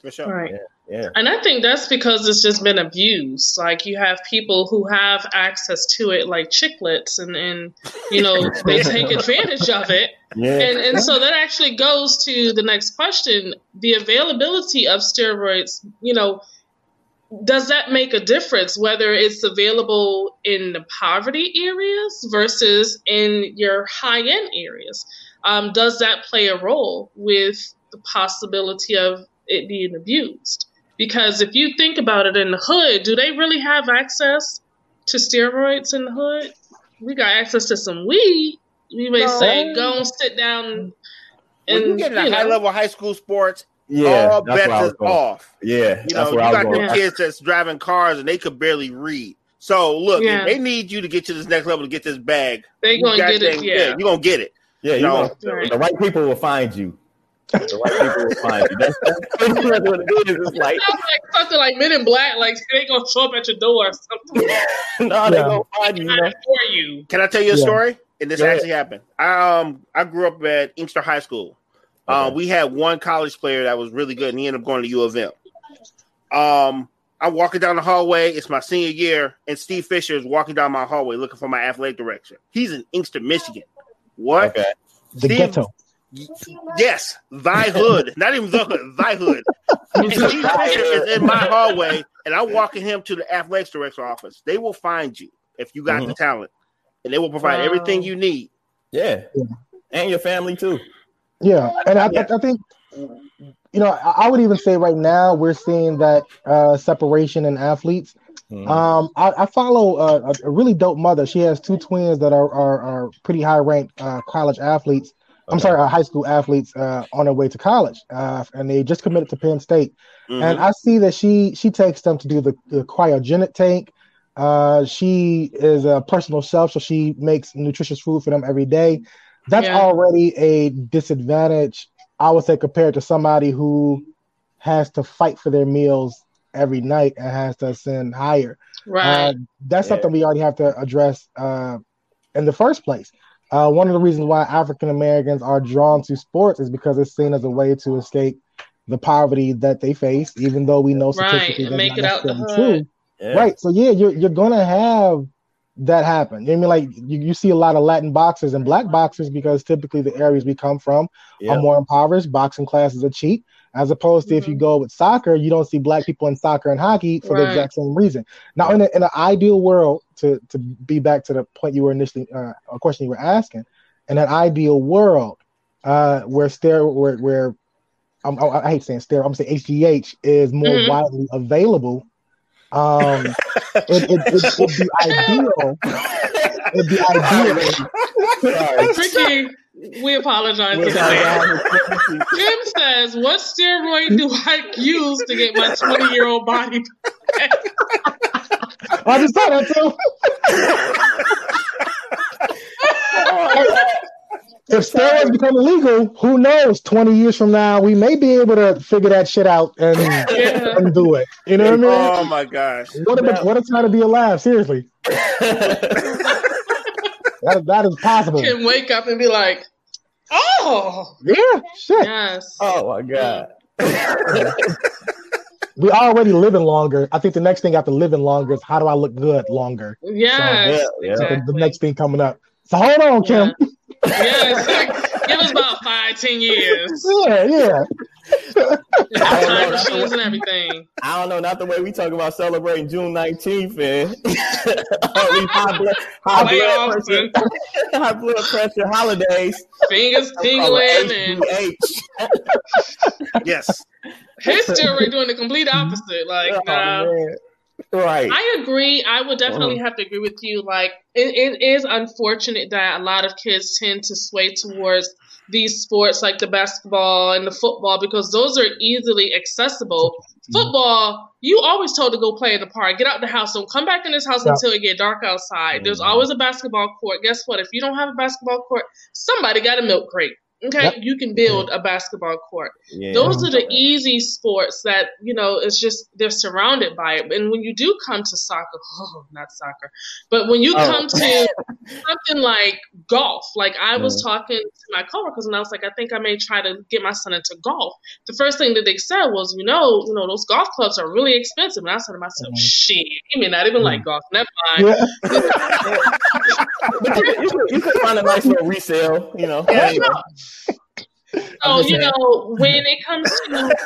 For sure. Right. Yeah. And I think that's because it's just been abused. Like, you have people who have access to it, like chiclets, and you know, they take advantage of it. Yeah. And so that actually goes to the next question. The availability of steroids, you know, does that make a difference whether it's available in the poverty areas versus in your high-end areas? Does that play a role with the possibility of it being abused? Because if you think about it, in the hood, do they really have access to steroids in the hood? We got access to some weed. We may say, go and sit down. When you get into high-level high school sports, all bets is off. Yeah, you know, you got the kids that's driving cars and they could barely read. So look, if they need you to get to this next level to get this bag, they're gonna get it. Yeah, you're gonna get it. Yeah, the right people will find you. The white people will find you. That's what it is. It's like something like Men in Black. Like, they gonna show up at your door or something. They gonna find you. Can I tell you a story? And this actually happened. I grew up at Inkster High School. We had one college player that was really good, and he ended up going to U of M. I'm walking down the hallway. It's my senior year, and Steve Fisher is walking down my hallway looking for my athletic director. He's in Inkster, Michigan. What? Okay. The ghetto. Yes, thy hood. Not even the hood, thy hood. And Steve Fisher is in my hallway, and I'm walking him to the athletics director's office. They will find you if you got the talent, and they will provide everything you need. Yeah, and your family too. Yeah, and I think, you know, I would even say right now we're seeing that separation in athletes. I follow a really dope mother. She has two twins that are pretty high-ranked college athletes. I'm sorry, high school athletes on their way to college, and they just committed to Penn State. And I see that she takes them to do the cryogenic tank. She is a personal chef, so she makes nutritious food for them every day. That's already a disadvantage, I would say, compared to somebody who has to fight for their meals every night and has to ascend higher. Right. That's something we already have to address in the first place. One of the reasons why African Americans are drawn to sports is because it's seen as a way to escape the poverty that they face, even though we know statistically that's not necessarily true. Yeah. Right. So you're gonna have that happen. I mean, like, you see a lot of Latin boxers and black boxers because typically the areas we come from are more impoverished. Boxing classes are cheap, as opposed to if you go with soccer, you don't see black people in soccer and hockey for the exact same reason. Now, in an ideal world, to be back to the point you were initially a question you were asking, in an ideal world where I hate saying steroid, I'm saying HGH is more widely available. It would be ideal. It'd be ideal. Ricky, we apologize. Jim says, "What steroid do I use to get my 20-year-old body back?" I just saw that too. If steroids become illegal, who knows? 20 years from now, we may be able to figure that shit out and do it. You know what I mean? Oh, my gosh. What a time to be alive, seriously. that is possible. You can wake up and be like, oh. Yeah, shit. Yes. Oh, my God. We're already living longer. I think the next thing after living longer is how do I look good longer? Yes, so, exactly. The next thing coming up. So hold on, Kim. Yeah, it's like, give us about 5-10 years. Yeah. Time machines and everything. I don't know, not the way we talk about celebrating June 19th and high blood pressure holidays. Fingers tingling and yes. History doing the complete opposite. Like right. I agree. I would definitely have to agree with you. Like it is unfortunate that a lot of kids tend to sway towards these sports like the basketball and the football because those are easily accessible. Football, you always told to go play in the park, get out the house, don't come back in this house until it get dark outside. There's always a basketball court. Guess what? If you don't have a basketball court, somebody got a milk crate. Okay, you can build a basketball court. Yeah. Those are the easy sports that, you know, it's just they're surrounded by it. And when you do come to soccer, come to something like golf, like I was talking to my coworkers and I was like, I think I may try to get my son into golf. The first thing that they said was, you know, those golf clubs are really expensive. And I said to myself, shit, you may not even like golf. Never mind. Yeah. But you could find a nice little resale, you know. Yeah, anyway. So, you know, when it comes to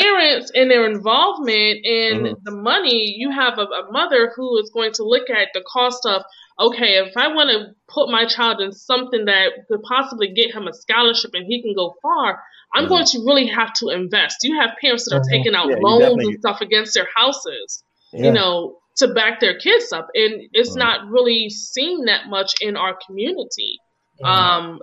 parents and their involvement in the money, you have a mother who is going to look at the cost of, okay, if I want to put my child in something that could possibly get him a scholarship and he can go far, I'm going to really have to invest. You have parents that are taking out loans and stuff against their houses, you know, to back their kids up. And it's not really seen that much in our community.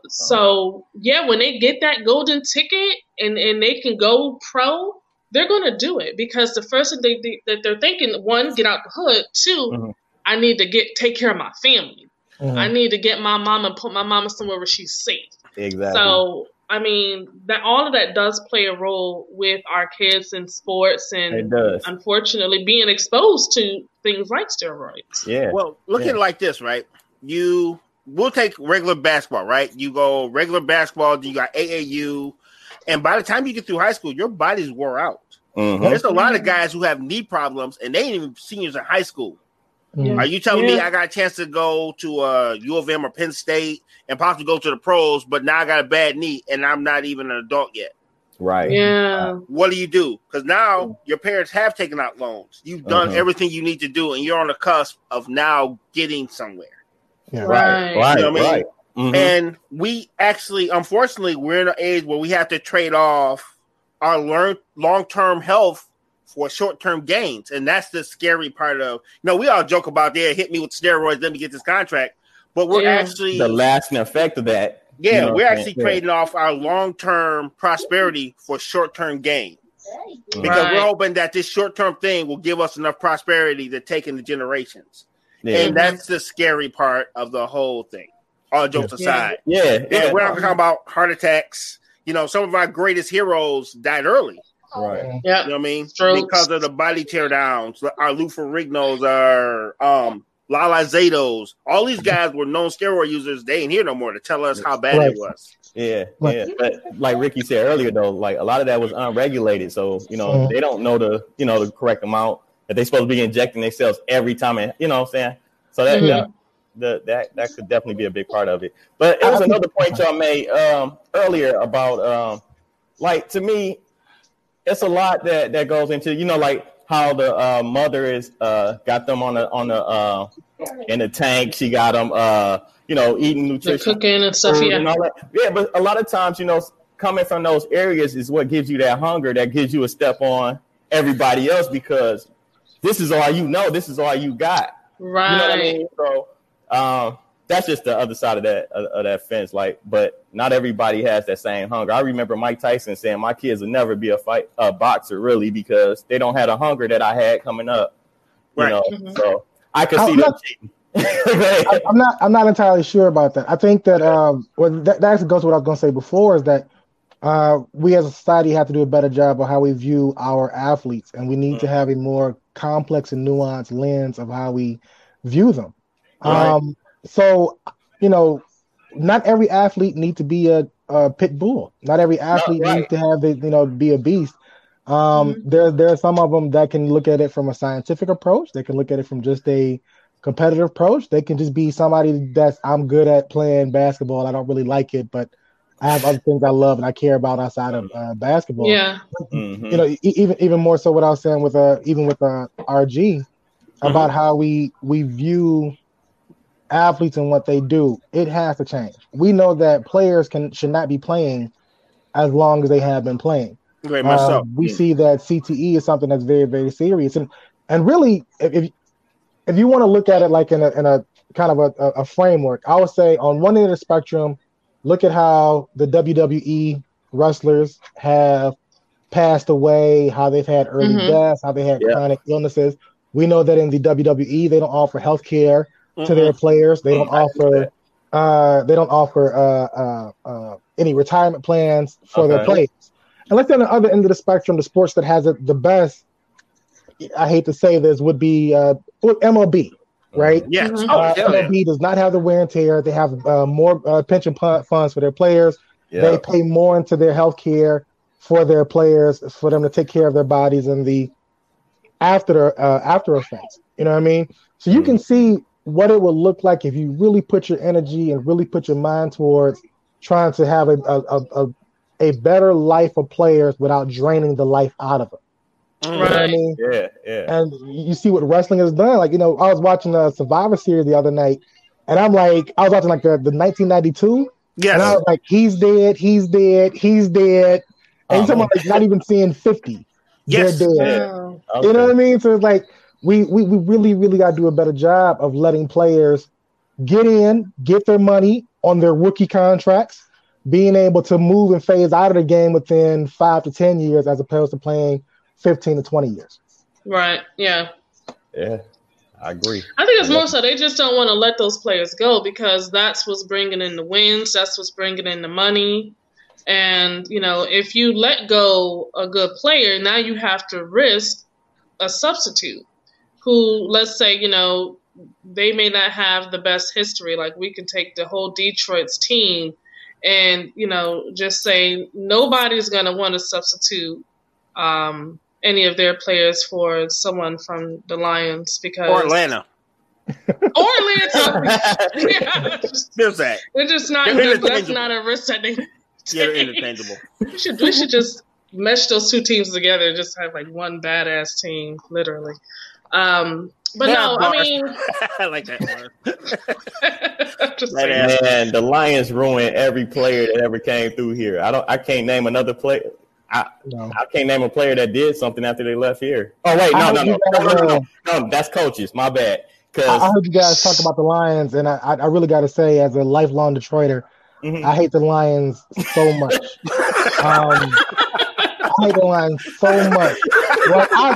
So yeah, when they get that golden ticket and they can go pro, they're going to do it because the first thing they're thinking, one, get out the hood. Two, I need to take care of my family. I need to get my mama and put my mama somewhere where she's safe. Exactly. So, I mean, that all of that does play a role with our kids in sports and unfortunately being exposed to things like steroids. Yeah. Well, look at it like this, right? We'll take regular basketball, right? You go regular basketball, you got AAU, and by the time you get through high school, your body's wore out. There's a lot of guys who have knee problems, and they ain't even seniors in high school. Are you telling me I got a chance to go to U of M or Penn State and possibly go to the pros, but now I got a bad knee, and I'm not even an adult yet? Right. Yeah. What do you do? Because now your parents have taken out loans. You've done everything you need to do, and you're on the cusp of now getting somewhere. Yeah. Right. You know what I mean? And we actually, unfortunately, we're in an age where we have to trade off our long-term health for short-term gains. And that's the scary part of, you know, we all joke about hit me with steroids, let me get this contract. But we're actually the lasting effect of that. Yeah, you know, we're actually trading off our long-term prosperity for short-term gain. Because we're hoping that this short-term thing will give us enough prosperity to take in the generations. Yeah. And that's the scary part of the whole thing. All jokes aside. Yeah. We're not talking about heart attacks. You know, some of our greatest heroes died early. Right. Yeah. You know what I mean? Strokes. Because of the body tear downs, our Lou Ferrignos, our Lala Zados, all these guys were known steroid users. They ain't here no more to tell us how bad it was. Yeah. But like Ricky said earlier, though, like a lot of that was unregulated. So, you know, they don't know the correct amount that they're supposed to be injecting themselves every time, and you know what I'm saying? So that that could definitely be a big part of it. But it was another point y'all made earlier about like, to me, it's a lot that goes into, you know, like how the mother is got them on the in the tank. She got them you know, eating nutrition, cooking and stuff, and all that. Yeah, but a lot of times, you know, coming from those areas is what gives you that hunger, that gives you a step on everybody else because this is all you know. This is all you got. Right. You know what I mean? So that's just the other side of that fence. Like, but not everybody has that same hunger. I remember Mike Tyson saying, "My kids will never be a boxer, really, because they don't have the hunger that I had coming up." Right. You know, so I could see that cheating. I'm not entirely sure about that. I think that that actually goes to what I was going to say before, is that we as a society have to do a better job of how we view our athletes, and we need to have a more complex and nuanced lens of how we view them. Right. So, you know, not every athlete needs to be a pit bull. Not every athlete needs to have it, you know, be a beast. There are some of them that can look at it from a scientific approach. They can look at it from just a competitive approach. They can just be somebody that's, I'm good at playing basketball. I don't really like it, but I have other things I love and I care about outside of basketball. Yeah. Mm-hmm. You know, even more so what I was saying with RG mm-hmm. about how we view athletes and what they do. It has to change. We know that players should not be playing as long as they have been playing. Very much so. We see that CTE is something that's very, very serious. And really, if you want to look at it like in a kind of a framework, I would say on one end of the spectrum, look at how the WWE wrestlers have passed away, how they've had early mm-hmm. deaths, how they had chronic illnesses. We know that in the WWE, they don't offer health care mm-hmm. to their players. They don't offer any retirement plans for their players. And let's say on the other end of the spectrum, the sports that has it the best, I hate to say this, would be MLB, right? Yes. Mm-hmm. MLB does not have the wear and tear. They have more pension funds for their players. Yep. They pay more into their health care for their players, for them to take care of their bodies and the after effects. You know what I mean? So you can see what it will look like if you really put your energy and really put your mind towards trying to have a better life for players without draining the life out of them. Right. You know what I mean? Yeah. And you see what wrestling has done. Like, you know, I was watching a Survivor Series the other night, and I'm like, I was watching like the 1992. Yeah. And I was like, he's dead. And you're talking about like not even seeing 50. Yes. They're dead. Yeah. Okay. You know what I mean? So it's like we really, really got to do a better job of letting players get their money on their rookie contracts, being able to move and phase out of the game within 5 to 10 years as opposed to playing 15 to 20 years. Right. Yeah. Yeah. I agree. I think it's more so they just don't want to let those players go because that's what's bringing in the wins. That's what's bringing in the money. And, you know, if you let go a good player, now you have to risk a substitute who, let's say, you know, they may not have the best history. Like we could take the whole Detroit's team and, you know, just say nobody's going to want to substitute any of their players for someone from the Lions because Orlando. Yeah. They're just not. That's not a risk that they. Yeah, they're interchangeable. We should just mesh those two teams together and just have like one badass team, literally. But no, I mean, I like that word. Man, the Lions ruined every player that ever came through here. I can't name another player. I can't name a player that did something after they left here. Oh wait, no, that's coaches. My bad. I heard you guys talk about the Lions, and I really got to say, as a lifelong Detroiter, I hate the Lions so much. I hate the Lions so much. Well,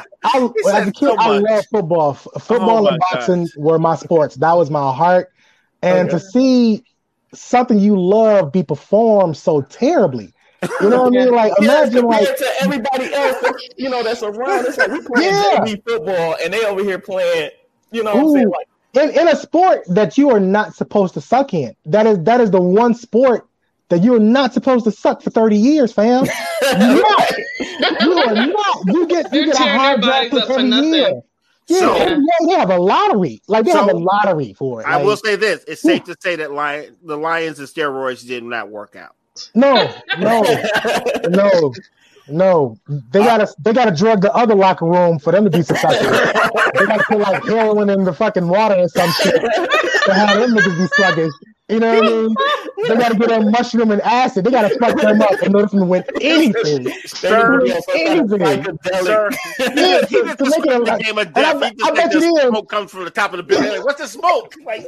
as a kid, so I loved football. Football and boxing were my sports. That was my heart, and to see something you love be performed so terribly. You know what I mean? Like, imagine compared to everybody else, you know, that's around. It's like we playing JV football, and they over here playing. You know, what I'm saying, like in a sport that you are not supposed to suck in. That is the one sport that you are not supposed to suck for 30 years, fam. You are not. You get a hard draft pick every year. Yeah, so, they have a lottery. Like they have a lottery for it. I will say this: it's safe to say that the Lions and steroids did not work out. No. They gotta drug the other locker room for them to be successful. They gotta put like heroin in the fucking water and some shit to have them niggas be sluggish. You know what I mean? They gotta get a mushroom and acid. They gotta fuck them up in order to win anything. Yeah, he did the game of death. I bet you the smoke comes from the top of the building. Like, what's the smoke? Like,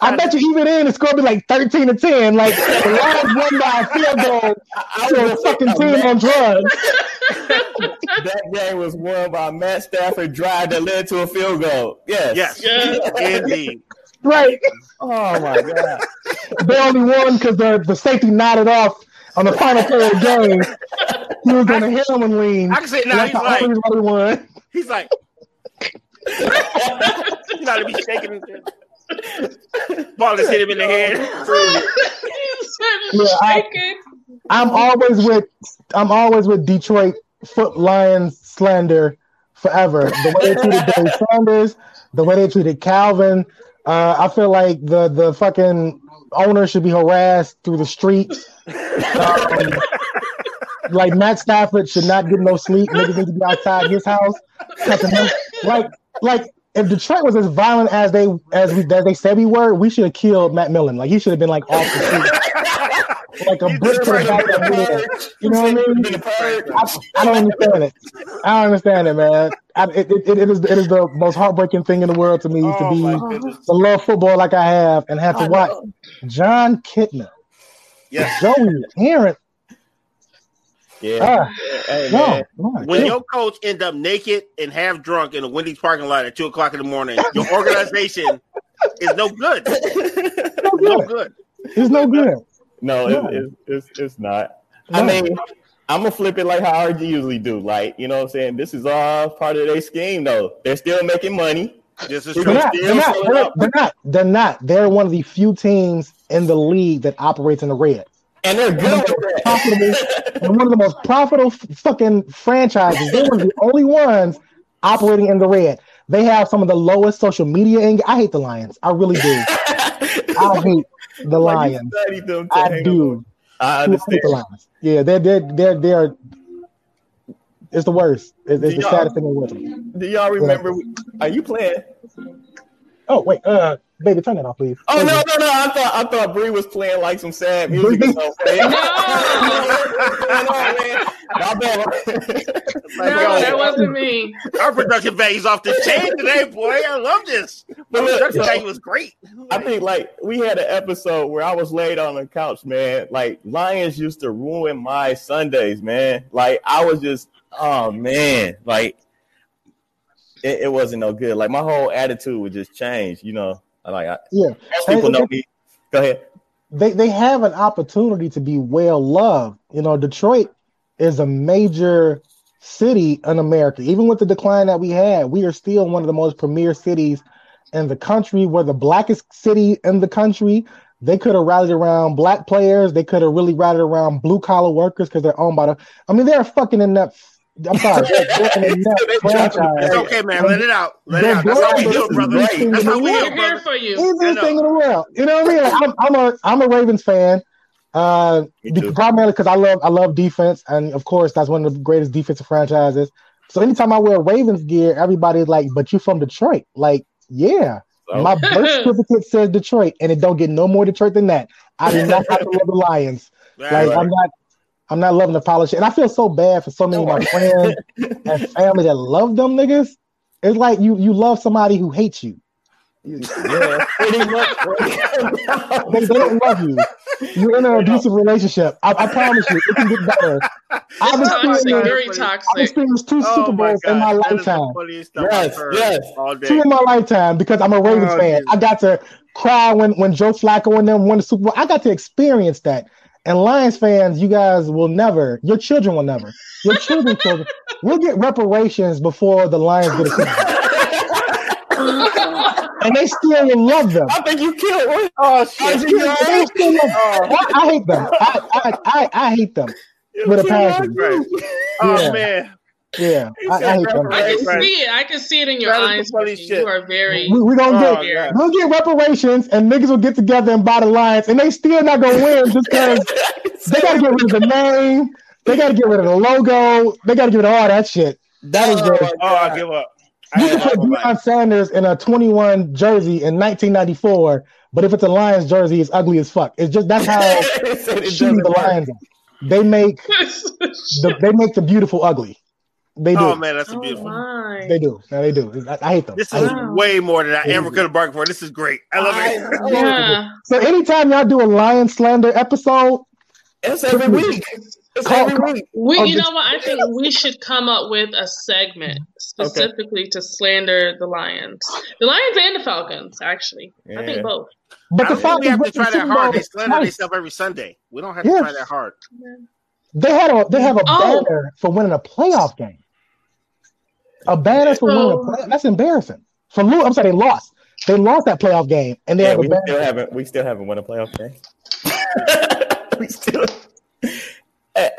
I bet you even then it's gonna be like 13-10. Like the Lions won by a field goal to a fucking team on drugs. That game was won by Matt Stafford drive that led to a field goal. Yes. Indeed. Right. Oh my God. They only won because the safety nodded off on the final play of the game. He was on a heroin lean. I can say now he's like you gotta be shaking. Ball just hit him in the head. I'm always with Detroit Foot Lions slander forever. The way they treated Barry Sanders, the way they treated Calvin. I feel like the fucking owner should be harassed through the streets. Like Matt Stafford should not get no sleep. Niggas need to be outside his house. Like if Detroit was as violent as they said we were, we should have killed Matt Millen. Like he should have been like off the street, like a brick to the back of the head. You know what I mean? I don't understand it. I don't understand it, man. It is the most heartbreaking thing in the world to me to love football like I have and have to watch John Kitna, Joey Aaron. Yeah. When your coach end up naked and half drunk in a Wendy's parking lot at 2:00 in the morning, your organization is no good. It's not. No. I mean, I'm gonna flip it like how RG usually do. Like, you know what I'm saying? This is all part of their scheme, though. They're still making money. This is true. They're not. They're one of the few teams in the league that operates in the red. And they're good. One of the most profitable fucking franchises. They were the only ones operating in the red. They have some of the lowest social media. I hate the Lions. I really do. I hate the Lions. I do. I understand. The Lions. Yeah, they're. It's the worst. It's the saddest thing in the world. Do y'all remember? Are you playing? Oh wait. Baby, turn that off, please. Oh, no. I thought Bree was playing like some sad music. No. No, that wasn't me. Our production value's off the chain today, boy. I love this. But look, production value was great. I think, like, we had an episode where I was laid on the couch, man. Like, Lions used to ruin my Sundays, man. Like, I was just, oh, man. Like, it wasn't no good. Like, my whole attitude would just change, you know. People know me. Go ahead. They have an opportunity to be well loved. You know, Detroit is a major city in America. Even with the decline that we had, we are still one of the most premier cities in the country. We're the blackest city in the country. They could have rallied around black players. They could have really rallied around blue collar workers because they're owned by the. I mean, they're fucking in that. I'm sorry. It's okay, man. Let it out. That's how we do it, brother. That's how we do it, brother. We're here for you. Easiest thing in the world. You know what I mean? I'm a Ravens fan, primarily because I love defense, and of course, that's one of the greatest defensive franchises. So anytime I wear Ravens gear, everybody's like, "But you from Detroit?" Like, yeah. So? My birth certificate says Detroit, and it don't get no more Detroit than that. I do not have to love the Lions. Right, like, right. I'm not loving the polish. And I feel so bad for so many of my friends and family that love them niggas. It's like you love somebody who hates you. Yeah. They don't love you. You're in an abusive relationship. I promise you, it can get better. I've experienced two Super Bowls in my lifetime. Yes. Two in my lifetime because I'm a Ravens fan. I got to cry when Joe Flacco and them won the Super Bowl. I got to experience that. And Lions fans, you guys will never, your children will never, your children's children will get reparations before the Lions get a season. And they still will love them. I think you killed one. Oh, shit. I hate them. I hate them with a passion. Right. Oh, yeah. Man. Yeah, I hate them. I can see it. I can see it in your eyes. You are very. We'll get reparations, and niggas will get together and buy the Lions, and they still not gonna win just because they gotta get rid of the name, they gotta get rid of the logo, they gotta get rid of all that shit. That is great. Oh, I give up. You can put Deion Sanders in a 21 jersey in 1994, but if it's a Lions jersey, it's ugly as fuck. It's just that's how the Lions are. They make the beautiful ugly. They do. Oh man, that's beautiful. My. They do. No, they do. I hate them. This is way more than I ever could have bargained for. This is great. I love it. Yeah. So anytime y'all do a Lion slander episode, it's every week. You know what? I think we should come up with a segment specifically to slander the Lions. The Lions and the Falcons, actually. Yeah. I think both. But the Falcons we have to try that hard. They slander themselves every Sunday. We don't have to try that hard. Yeah. They have a banner for winning a playoff game. A banner for winning a playoff. That's embarrassing. I'm sorry, they lost. They lost that playoff game, and they have a banner. We still haven't won a playoff game. We still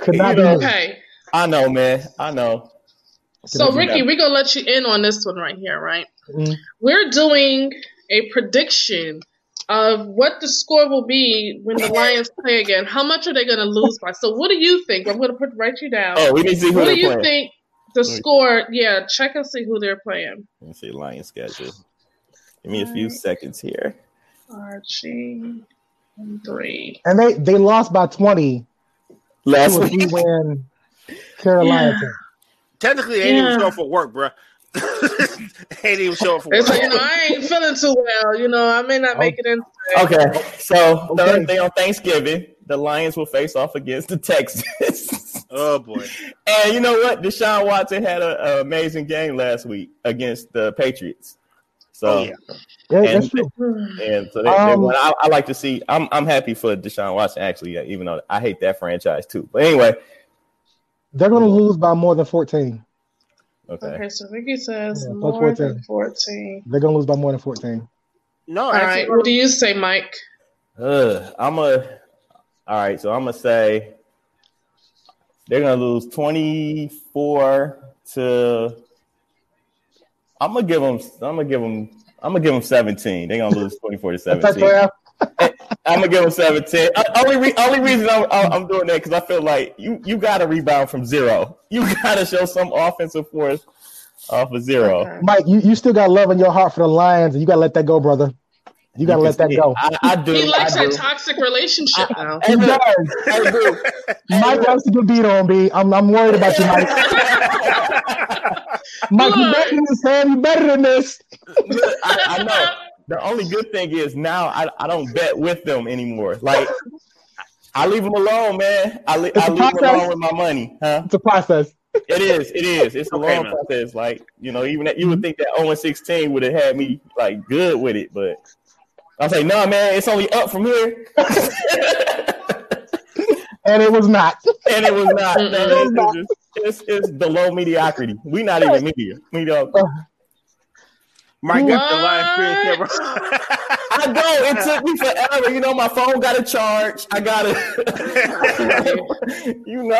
could not be okay. I know, man. I know. So, Ricky, we're gonna let you in on this one right here, right? Mm-hmm. We're doing a prediction of what the score will be when the Lions play again. How much are they going to lose by? So what do you think? I'm going to write you down. Oh, we need to see who they're playing. What do you think the score? Yeah, check and see who they're playing. Let me see Lions schedule. Give me a few seconds here. RG and three. And they lost by 20 last week when Carolina. Yeah. Technically, they didn't even show up for work, bro. They didn't even show up for work. Like, I ain't feeling too well. I may not make it in today. Okay, so Thursday on Thanksgiving, the Lions will face off against the Texans. Oh, boy. And you know what? Deshaun Watson had an amazing game last week against the Patriots. So, that's true. And so I like to see. I'm happy for Deshaun Watson, actually, even though I hate that franchise too. But anyway, they're going to lose by more than 14. Okay, so Ricky says more 14. Than 14. They're going to lose by more than 14. No, all right. What do you say, Mike? All right, so I'm going to say they're going to lose 24 to. I'm gonna give them 17. They're gonna lose 24 to 17. I'm gonna give them 17. Only reason I'm doing that because I feel like you gotta rebound from zero. You gotta show some offensive force off of zero. Okay. Mike, you still got love in your heart for the Lions, and you gotta let that go, brother. You gotta let that go. I do. He likes that toxic relationship now. He does. I do. Mike likes to get beat on, B. I'm worried about you, Mike. Mike, you better than this, man. You better than this. Look, I know. The only good thing is now I don't bet with them anymore. Like, I leave them alone, man. I leave them alone with my money. Huh? It's a process. It is. It's a long process. Like, even that, you would think that 0-16 would have had me, like, good with it. But I was like, no, man, it's only up from here. And it was not. No, it's below mediocrity. We're not even mediocre. Mike got the live print camera. I know. It took me forever. My phone got to charge. I got to. I'm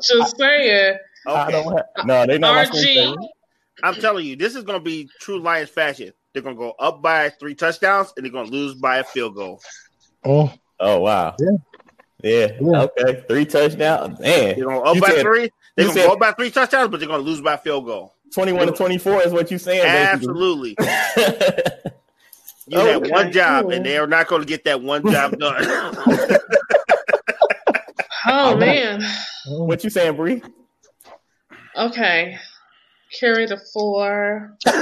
just saying. Okay. No, they're not. RG. I'm telling you, this is going to be true Lions fashion. They're going to go up by 3 touchdowns, and they're going to lose by a field goal. Oh, wow. Yeah. Okay. 3 touchdowns. Man. You're going to up by 3. They're going to go up by 3 touchdowns, but they're going to lose by field goal. 21 to 24 is what you're saying. Absolutely. You had one job, and they are not going to get that one job done. Oh, man. What you saying, Bree? Okay. Carry the 4. You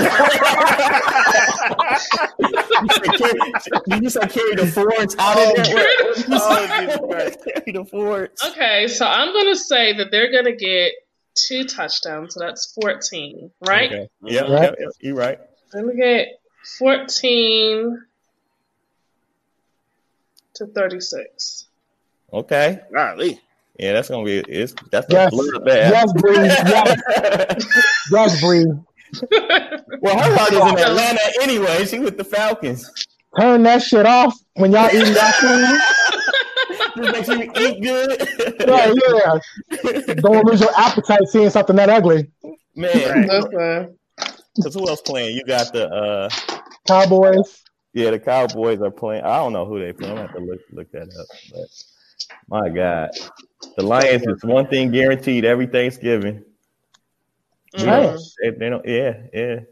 just carry the 4. Carry the 4. Okay, so I'm going to say that they're going to get 2 touchdowns, so that's 14, right? Okay. Yeah, right. Yeah, you're right. They're going to get 14 to 36. Okay. Golly. Yeah, that's gonna be that's a blood bath. Yes, Bree. Yes, Bree. Well, her heart is in Atlanta anyway. She with the Falcons. Turn that shit off when y'all eating that food. Just make sure you eat good. Yeah. Don't lose your appetite seeing something that ugly. Man, because who else playing? You got the Cowboys. Yeah, the Cowboys are playing. I don't know who they playing. I'm gonna have to look that up, but. My God. The Lions is one thing guaranteed every Thanksgiving. Mm-hmm. They don't. Yeah. And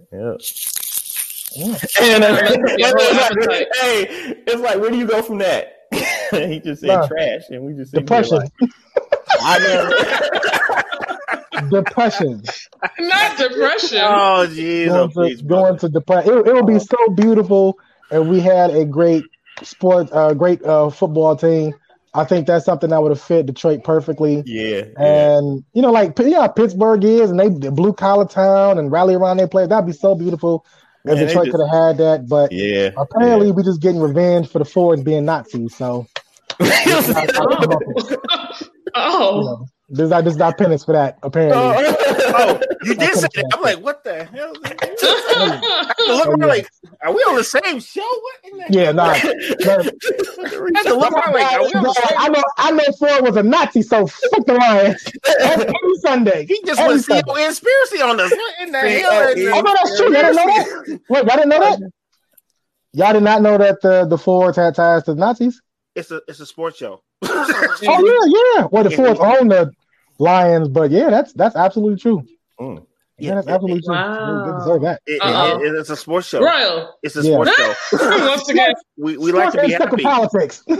it's like, where do you go from that? He just said trash, and we just depression. Depression. Not depression. Oh, jeez. Going to depression. It would be so beautiful, and we had a great football team. I think that's something that would have fit Detroit perfectly. Yeah. And, Pittsburgh is, and they're blue-collar town and rally around their players. That'd be so beautiful if Detroit could have had that. But apparently we're just getting revenge for the Fords being Nazis. So. This is not penance for that, apparently. You did say that. I'm like, what the hell? Like, are we on the same show? What in the I know Ford was a Nazi, so fuck the Lions. Every Sunday. He just was a conspiracy on us. What in the hell? Oh, no, that's true. Y'all didn't know that? Wait, y'all didn't know that? Y'all did not know that the Fords had ties to the Nazis? It's a sports show. Oh yeah. Well, the Fords own the Lions, but yeah, that's absolutely true. Mm. Yeah, that's absolutely true. They deserve that. It's a sports show. Royal. It's a sports show. Once again, we like to be happy. Politics. we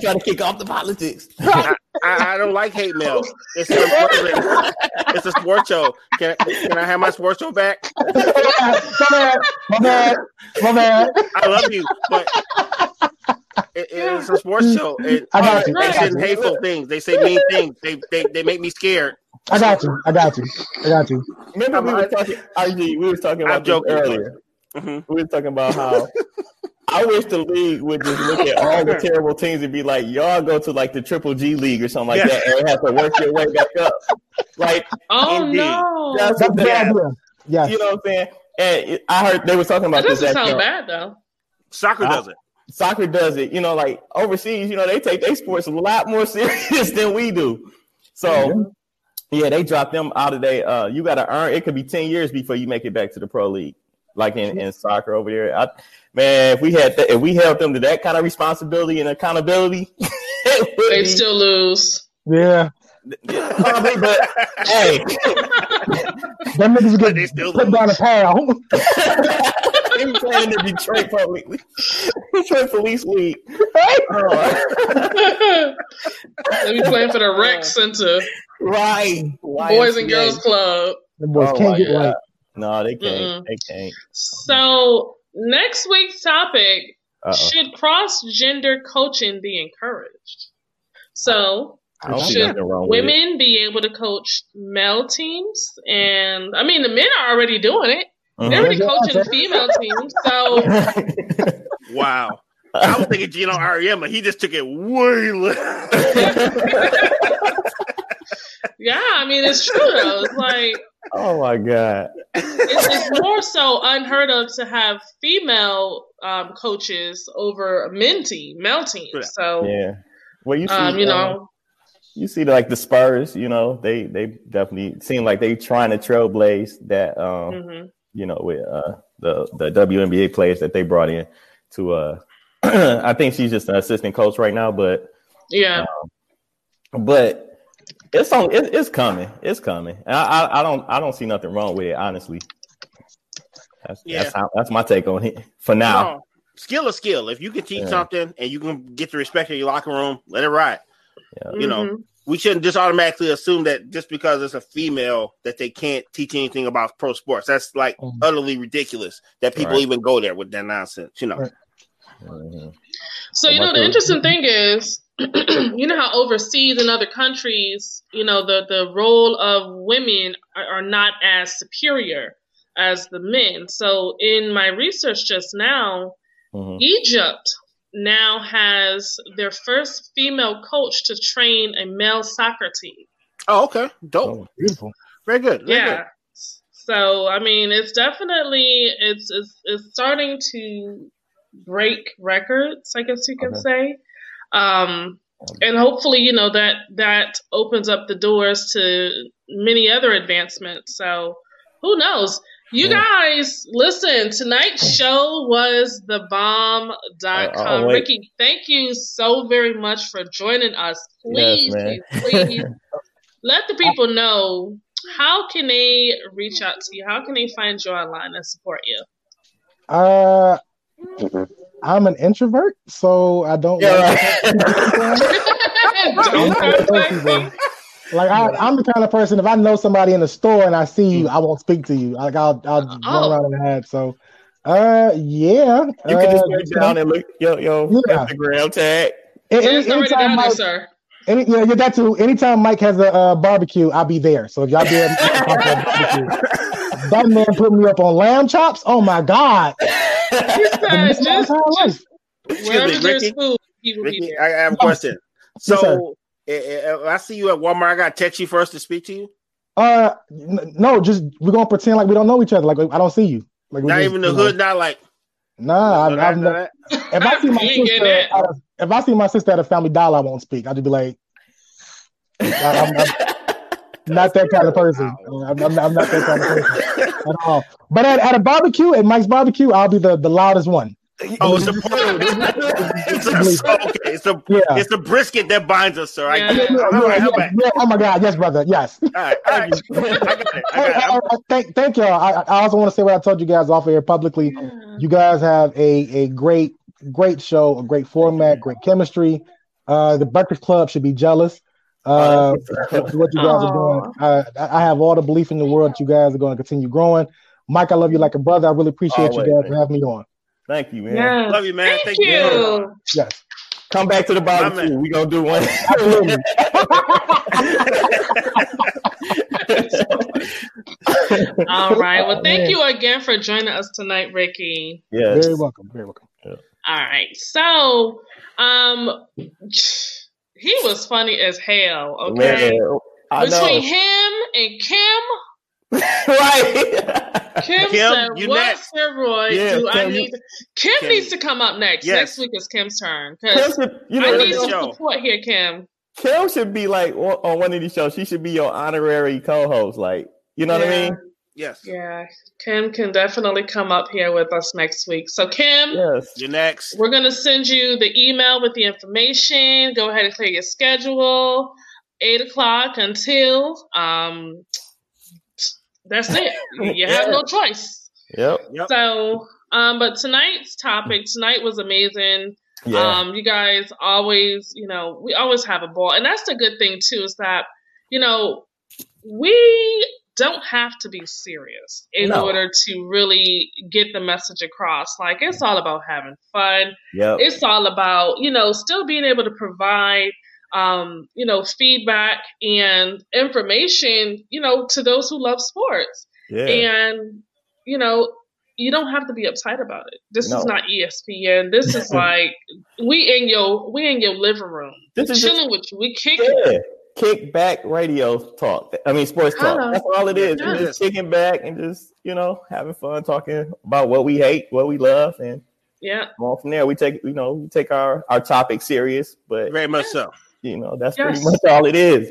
try to kick off the politics. I don't like hate mail. It's a sports show. Can I have my sports show back? My bad. I love you, but it's a sports show. They say hateful things. They say mean things. They make me scared. I got you. Remember we were talking about this earlier. Mm-hmm. We were talking about how I wish the league would just look at all the terrible teams and be like, y'all go to like the Triple G League or something like that, and have to work your way back up. Like, no, that's bad. Yeah, you know what I'm saying. And I heard they were talking about this. That doesn't sound bad though. Soccer does it. Soccer does it. You know, like overseas, you know, they take their sports a lot more serious than we do. So. Mm-hmm. Yeah, they dropped them out of their you got to earn. It could be 10 years before you make it back to the pro league, like in soccer over there. If we held them to that kind of responsibility and accountability, they still lose. Yeah. But hey, them niggas get put down a pound. They were playing the Detroit Police League. They be playing for the rec center. Right. Boys and Girls Club. The boys can't get right. No, they can't. Mm-mm. They can't. So next week's topic, should cross-gender coaching be encouraged? So should women be able to coach male teams? And, I mean, the men are already doing it. Mm-hmm. They're already coaching the female team, so. Wow. I was thinking Gino Auriemma, but he just took it way less. Yeah, I mean, it's true, though. It's like. Oh, my God. It's more so unheard of to have female coaches over a male team. So, yeah. Well, you see, you see, like the Spurs, you know, they definitely seem like they trying to trailblaze that, you know, with the WNBA players that they brought in to. I think she's just an assistant coach right now, but yeah, but it's coming, And I don't see nothing wrong with it, honestly. That's my take on it for now. No. Skill is skill. If you can teach something and you can get the respect in your locker room, let it ride. Yeah. You know, we shouldn't just automatically assume that just because it's a female that they can't teach anything about pro sports. That's like utterly ridiculous that people even go there with that nonsense, you know. Right. Mm-hmm. So, you know, the interesting thing is, you know how overseas in other countries, you know, the role of women are not as superior as the men. So in my research just now, Egypt now has their first female coach to train a male soccer team. Oh, okay. Dope. Oh, beautiful. Very good. Very good. So, I mean, it's definitely, it's starting to break records, I guess you can say. And hopefully, you know, that opens up the doors to many other advancements. So who knows? You guys, listen, tonight's show was thebomb.com. Ricky, thank you so very much for joining us. Please, please let the people know, how can they reach out to you? How can they find you online and support you? I'm an introvert, so I don't like I'm the kind of person, if I know somebody in the store and I see you, I won't speak to you. Like I'll run around and hide. So you can just go down and look yo Instagram tag. You got to. Anytime Mike has a barbecue, I'll be there. So if y'all be there, that man put me up on lamb chops. Oh my God! He said, Ricky, I have a question. So if I see you at Walmart, I gotta text you first to speak to you. No, just we're gonna pretend like we don't know each other. Like I don't see you. Like not even the hood. Not like. Nah, I've not. If I see my sister at a Family Dollar, I won't speak. I'll just be like, not that kind of person. I'm not that kind of person at all. But at a barbecue, at Mike's barbecue, I'll be the loudest one. Oh, it's the it's the brisket that binds us, sir. Oh my God, yes, brother, yes. All right. I got it. Thank y'all. I also want to say what I told you guys off air publicly. You guys have a great show, a great format, great chemistry. The Breakfast Club should be jealous. What you guys are doing. I have all the belief in the world that you guys are going to continue growing. Mike, I love you like a brother. I really appreciate you guys for having me on. Thank you, man. Yes. Love you, man. Thank you. Yes. Come back to the barbecue. We're going to do one. All right. Well, thank you again for joining us tonight, Ricky. Yes. Very welcome. Very welcome. Yeah. All right. So, he was funny as hell, okay? Man, between him and Kim. Right. Kim said, what steroid do I need? Kim needs to come up next. Yes. Next week is Kim's turn. I need some support here, Kim. Kim should be like on one of these shows. She should be your honorary co-host. Like, you know what I mean? Yes. Yeah. Kim can definitely come up here with us next week. So, Kim, you're next. We're going to send you the email with the information. Go ahead and clear your schedule. 8:00 until... That's it. You have no choice. Yep. So, but tonight's topic was amazing. Yeah. You guys always, we always have a ball, and that's the good thing too, is that we don't have to be serious in order to really get the message across. Like, it's all about having fun. Yep. It's all about still being able to provide feedback and information, to those who love sports. Yeah. And, you don't have to be uptight about it. This is not ESPN. This is like, we in your living room. This is chilling with you. We kicking. Kick back radio talk. I mean, sports talk. That's all it is. We're just kicking back and just, having fun, talking about what we hate, what we love, and on from there. We take, we take our topic serious, but very much so. That's pretty much all it is.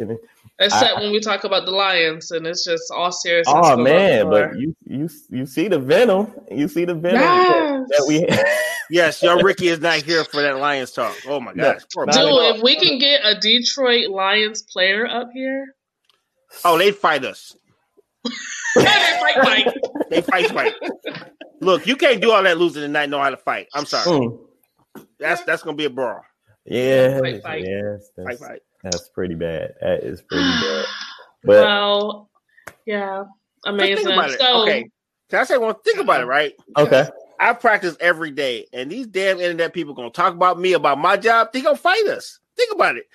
Except when we talk about the Lions, and it's just all serious. Oh man, but you see the venom. You see the venom that we have. Yes, y'all. Ricky is not here for that Lions talk. Oh my gosh, dude! If we can get a Detroit Lions player up here, they'd fight us. They fight. Look, you can't do all that losing and not know how to fight. I'm sorry. That's gonna be a brawl. Yeah, fight. That's pretty bad. That is pretty bad. But, well, yeah, amazing. So, okay, can I say one? Think about it, right? Okay. I practice every day, and these damn internet people gonna talk about me about my job. They gonna fight us. Think about it.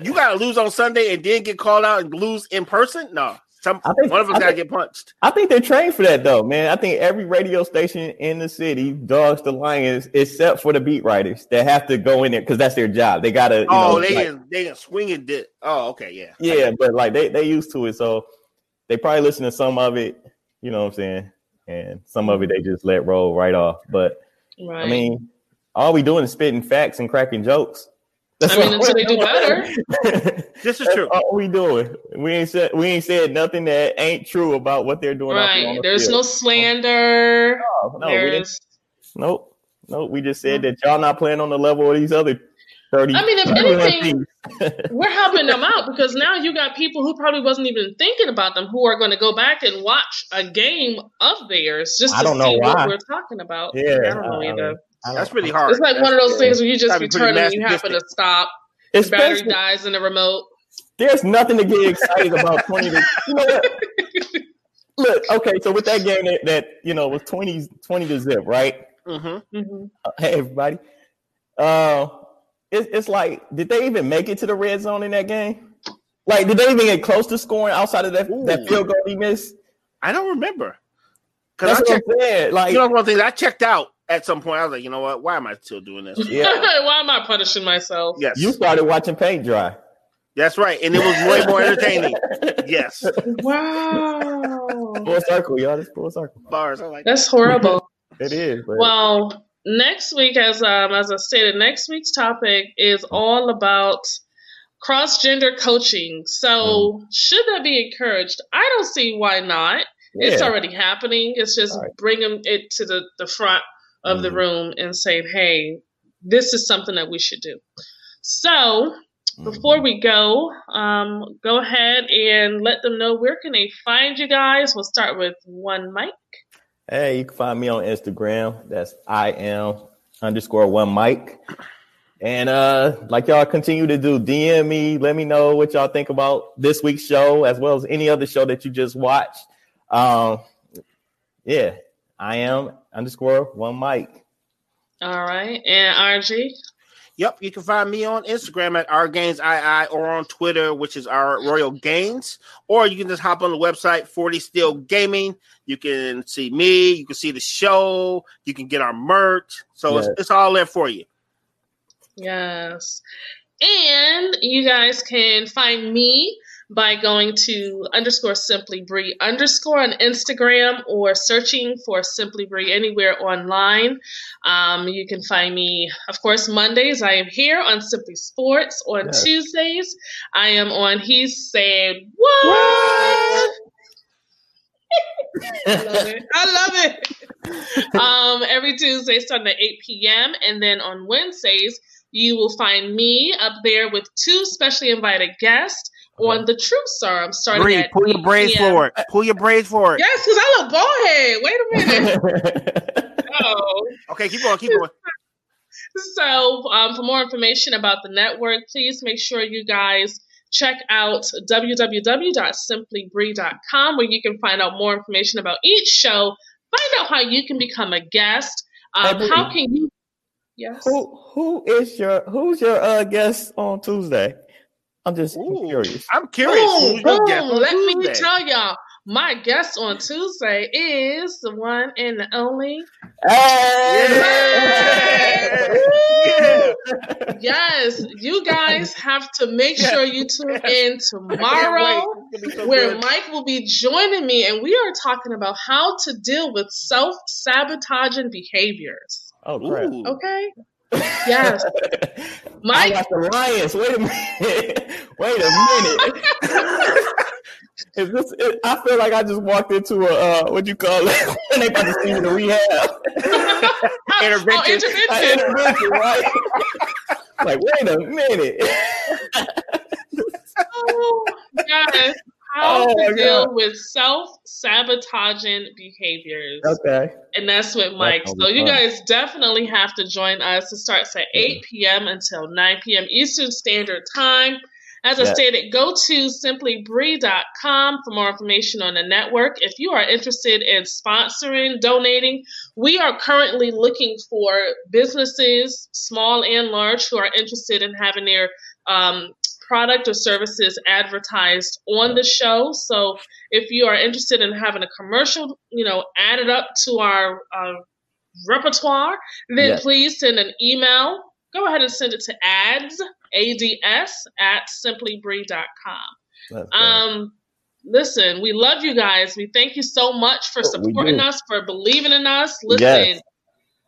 You gotta lose on Sunday and then get called out and lose in person. No. One of us got to get punched. I think they trained for that, though, man. I think every radio station in the city dogs the Lions, except for the beat writers that have to go in there because that's their job. They got to. They can swing and dip. Oh, okay, yeah. Yeah, but like they used to it, so they probably listen to some of it, you know what I'm saying? And some of it they just let roll right off. But, I mean, all we doing is spitting facts and cracking jokes. Until they do better. This is true. All we doing. We ain't said nothing that ain't true about what they're doing. Right. There's no slander. No, Nope. We just said that y'all not playing on the level of these other 30. I mean, if anything, we're helping them out because now you got people who probably wasn't even thinking about them who are going to go back and watch a game of theirs just to see what we're talking about. Yeah, I don't know either. That's pretty hard. It's like one of those things where you just be turning and you happen to stop. The battery dies in the remote. There's nothing to get excited about. 20. You know what? Look, okay, so with that game that was 20 to zip, right? Mm-hmm. Hey, everybody. It's like, did they even make it to the red zone in that game? Like, did they even get close to scoring outside of that field goal he missed? I don't remember. That's what I'm saying. Like, one thing I checked out. At some point, I was like, you know what? Why am I still doing this? Yeah. Why am I punishing myself? Yes. You started watching paint dry. That's right. And it was way more entertaining. Yes. Wow. Full circle, y'all. Just full circle. Bars. That's horrible. It is. But... Well, next week, as I stated, next week's topic is all about Cross-gender coaching. So should that be encouraged? I don't see why not. Yeah. It's already happening. It's just bringing it to the front of the room and saying, hey, this is something that we should do. So before we go, go ahead and let them know where can they find you guys. We'll start with One Mike. Hey, you can find me on Instagram. That's IM_One Mike. And like y'all continue to do, DM me. Let me know what y'all think about this week's show as well as any other show that you just watched. Yeah, IM_One Mike. All right. And RG? Yep, you can find me on Instagram at RGainesII or on Twitter, which is @RoyalGaines. Or you can just hop on the website, 40 Still Gaming. You can see me. You can see the show. You can get our merch. So it's all there for you. Yes. And you guys can find me by going to _SimplyBree_ on Instagram or searching for Simply Bree anywhere online. You can find me, of course, Mondays. I am here on Simply Sports. On Tuesdays, I am on He Said What? I love it. Every Tuesday starting at 8 p.m. And then on Wednesdays, you will find me up there with two specially invited guests on the Truth Serum. Pull your braids forward. Pull your braids forward. Yes, because I look bald head. Wait a minute. Okay, keep going. So for more information about the network, please make sure you guys check out www.simplybree.com where you can find out more information about each show. Find out how you can become a guest. How can you? Yes. Who's your guest on Tuesday? I'm curious. Let me tell y'all, my guest on Tuesday is the one and the only. Hey! Yeah! Yes, you guys have to make sure you tune in tomorrow where Mike will be joining me, and we are talking about how to deal with self-sabotaging behaviors. Oh, great. Okay. Yes. Mike. I got the Lions. Wait a minute. I feel like I just walked into a what you call it? When they about to see me to rehab. Intervention, right? Like, wait a minute. Oh, yes. How to deal with self-sabotaging behaviors. Okay. And that's with Mike. So you guys definitely have to join us. It starts at 8 p.m. until 9 p.m. Eastern Standard Time. As I stated, go to simplybree.com for more information on the network. If you are interested in sponsoring, donating, we are currently looking for businesses, small and large, who are interested in having their product or services advertised on the show. So if you are interested in having a commercial, added up to our repertoire, then please send an email. Go ahead and send it to ads@simplybree.com. Listen, we love you guys. We thank you so much for supporting us, for believing in us. Listen,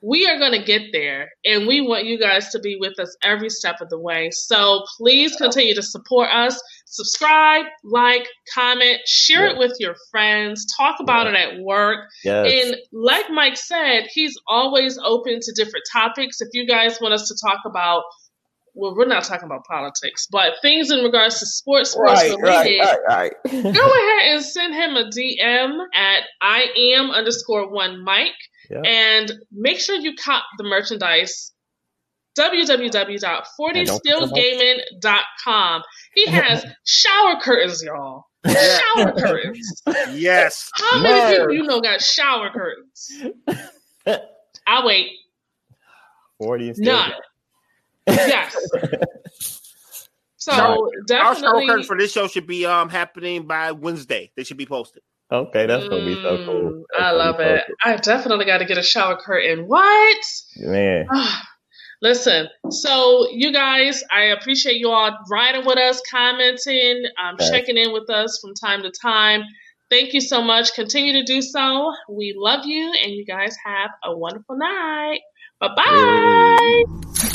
we are going to get there, and we want you guys to be with us every step of the way. So please continue to support us. Subscribe, like, comment, share it with your friends. Talk about it at work. Yes. And like Mike said, he's always open to different topics. If you guys want us to talk about, we're not talking about politics, but things in regards to sports related. Right. Go ahead and send him a DM at IM_One Mike. Yep. And make sure you cop the merchandise, www.40stillgaming.com. He has shower curtains, y'all. Shower curtains. Yes. How many people got shower curtains? I'll wait. 40 Still. None. Yes. So our shower curtain for this show should be happening by Wednesday. They should be posted. Okay, that's going to be so cool. I love it. I definitely got to get a shower curtain. What? Man. Listen, so you guys, I appreciate you all riding with us, commenting, checking in with us from time to time. Thank you so much. Continue to do so. We love you, and you guys have a wonderful night. Bye-bye. Hey.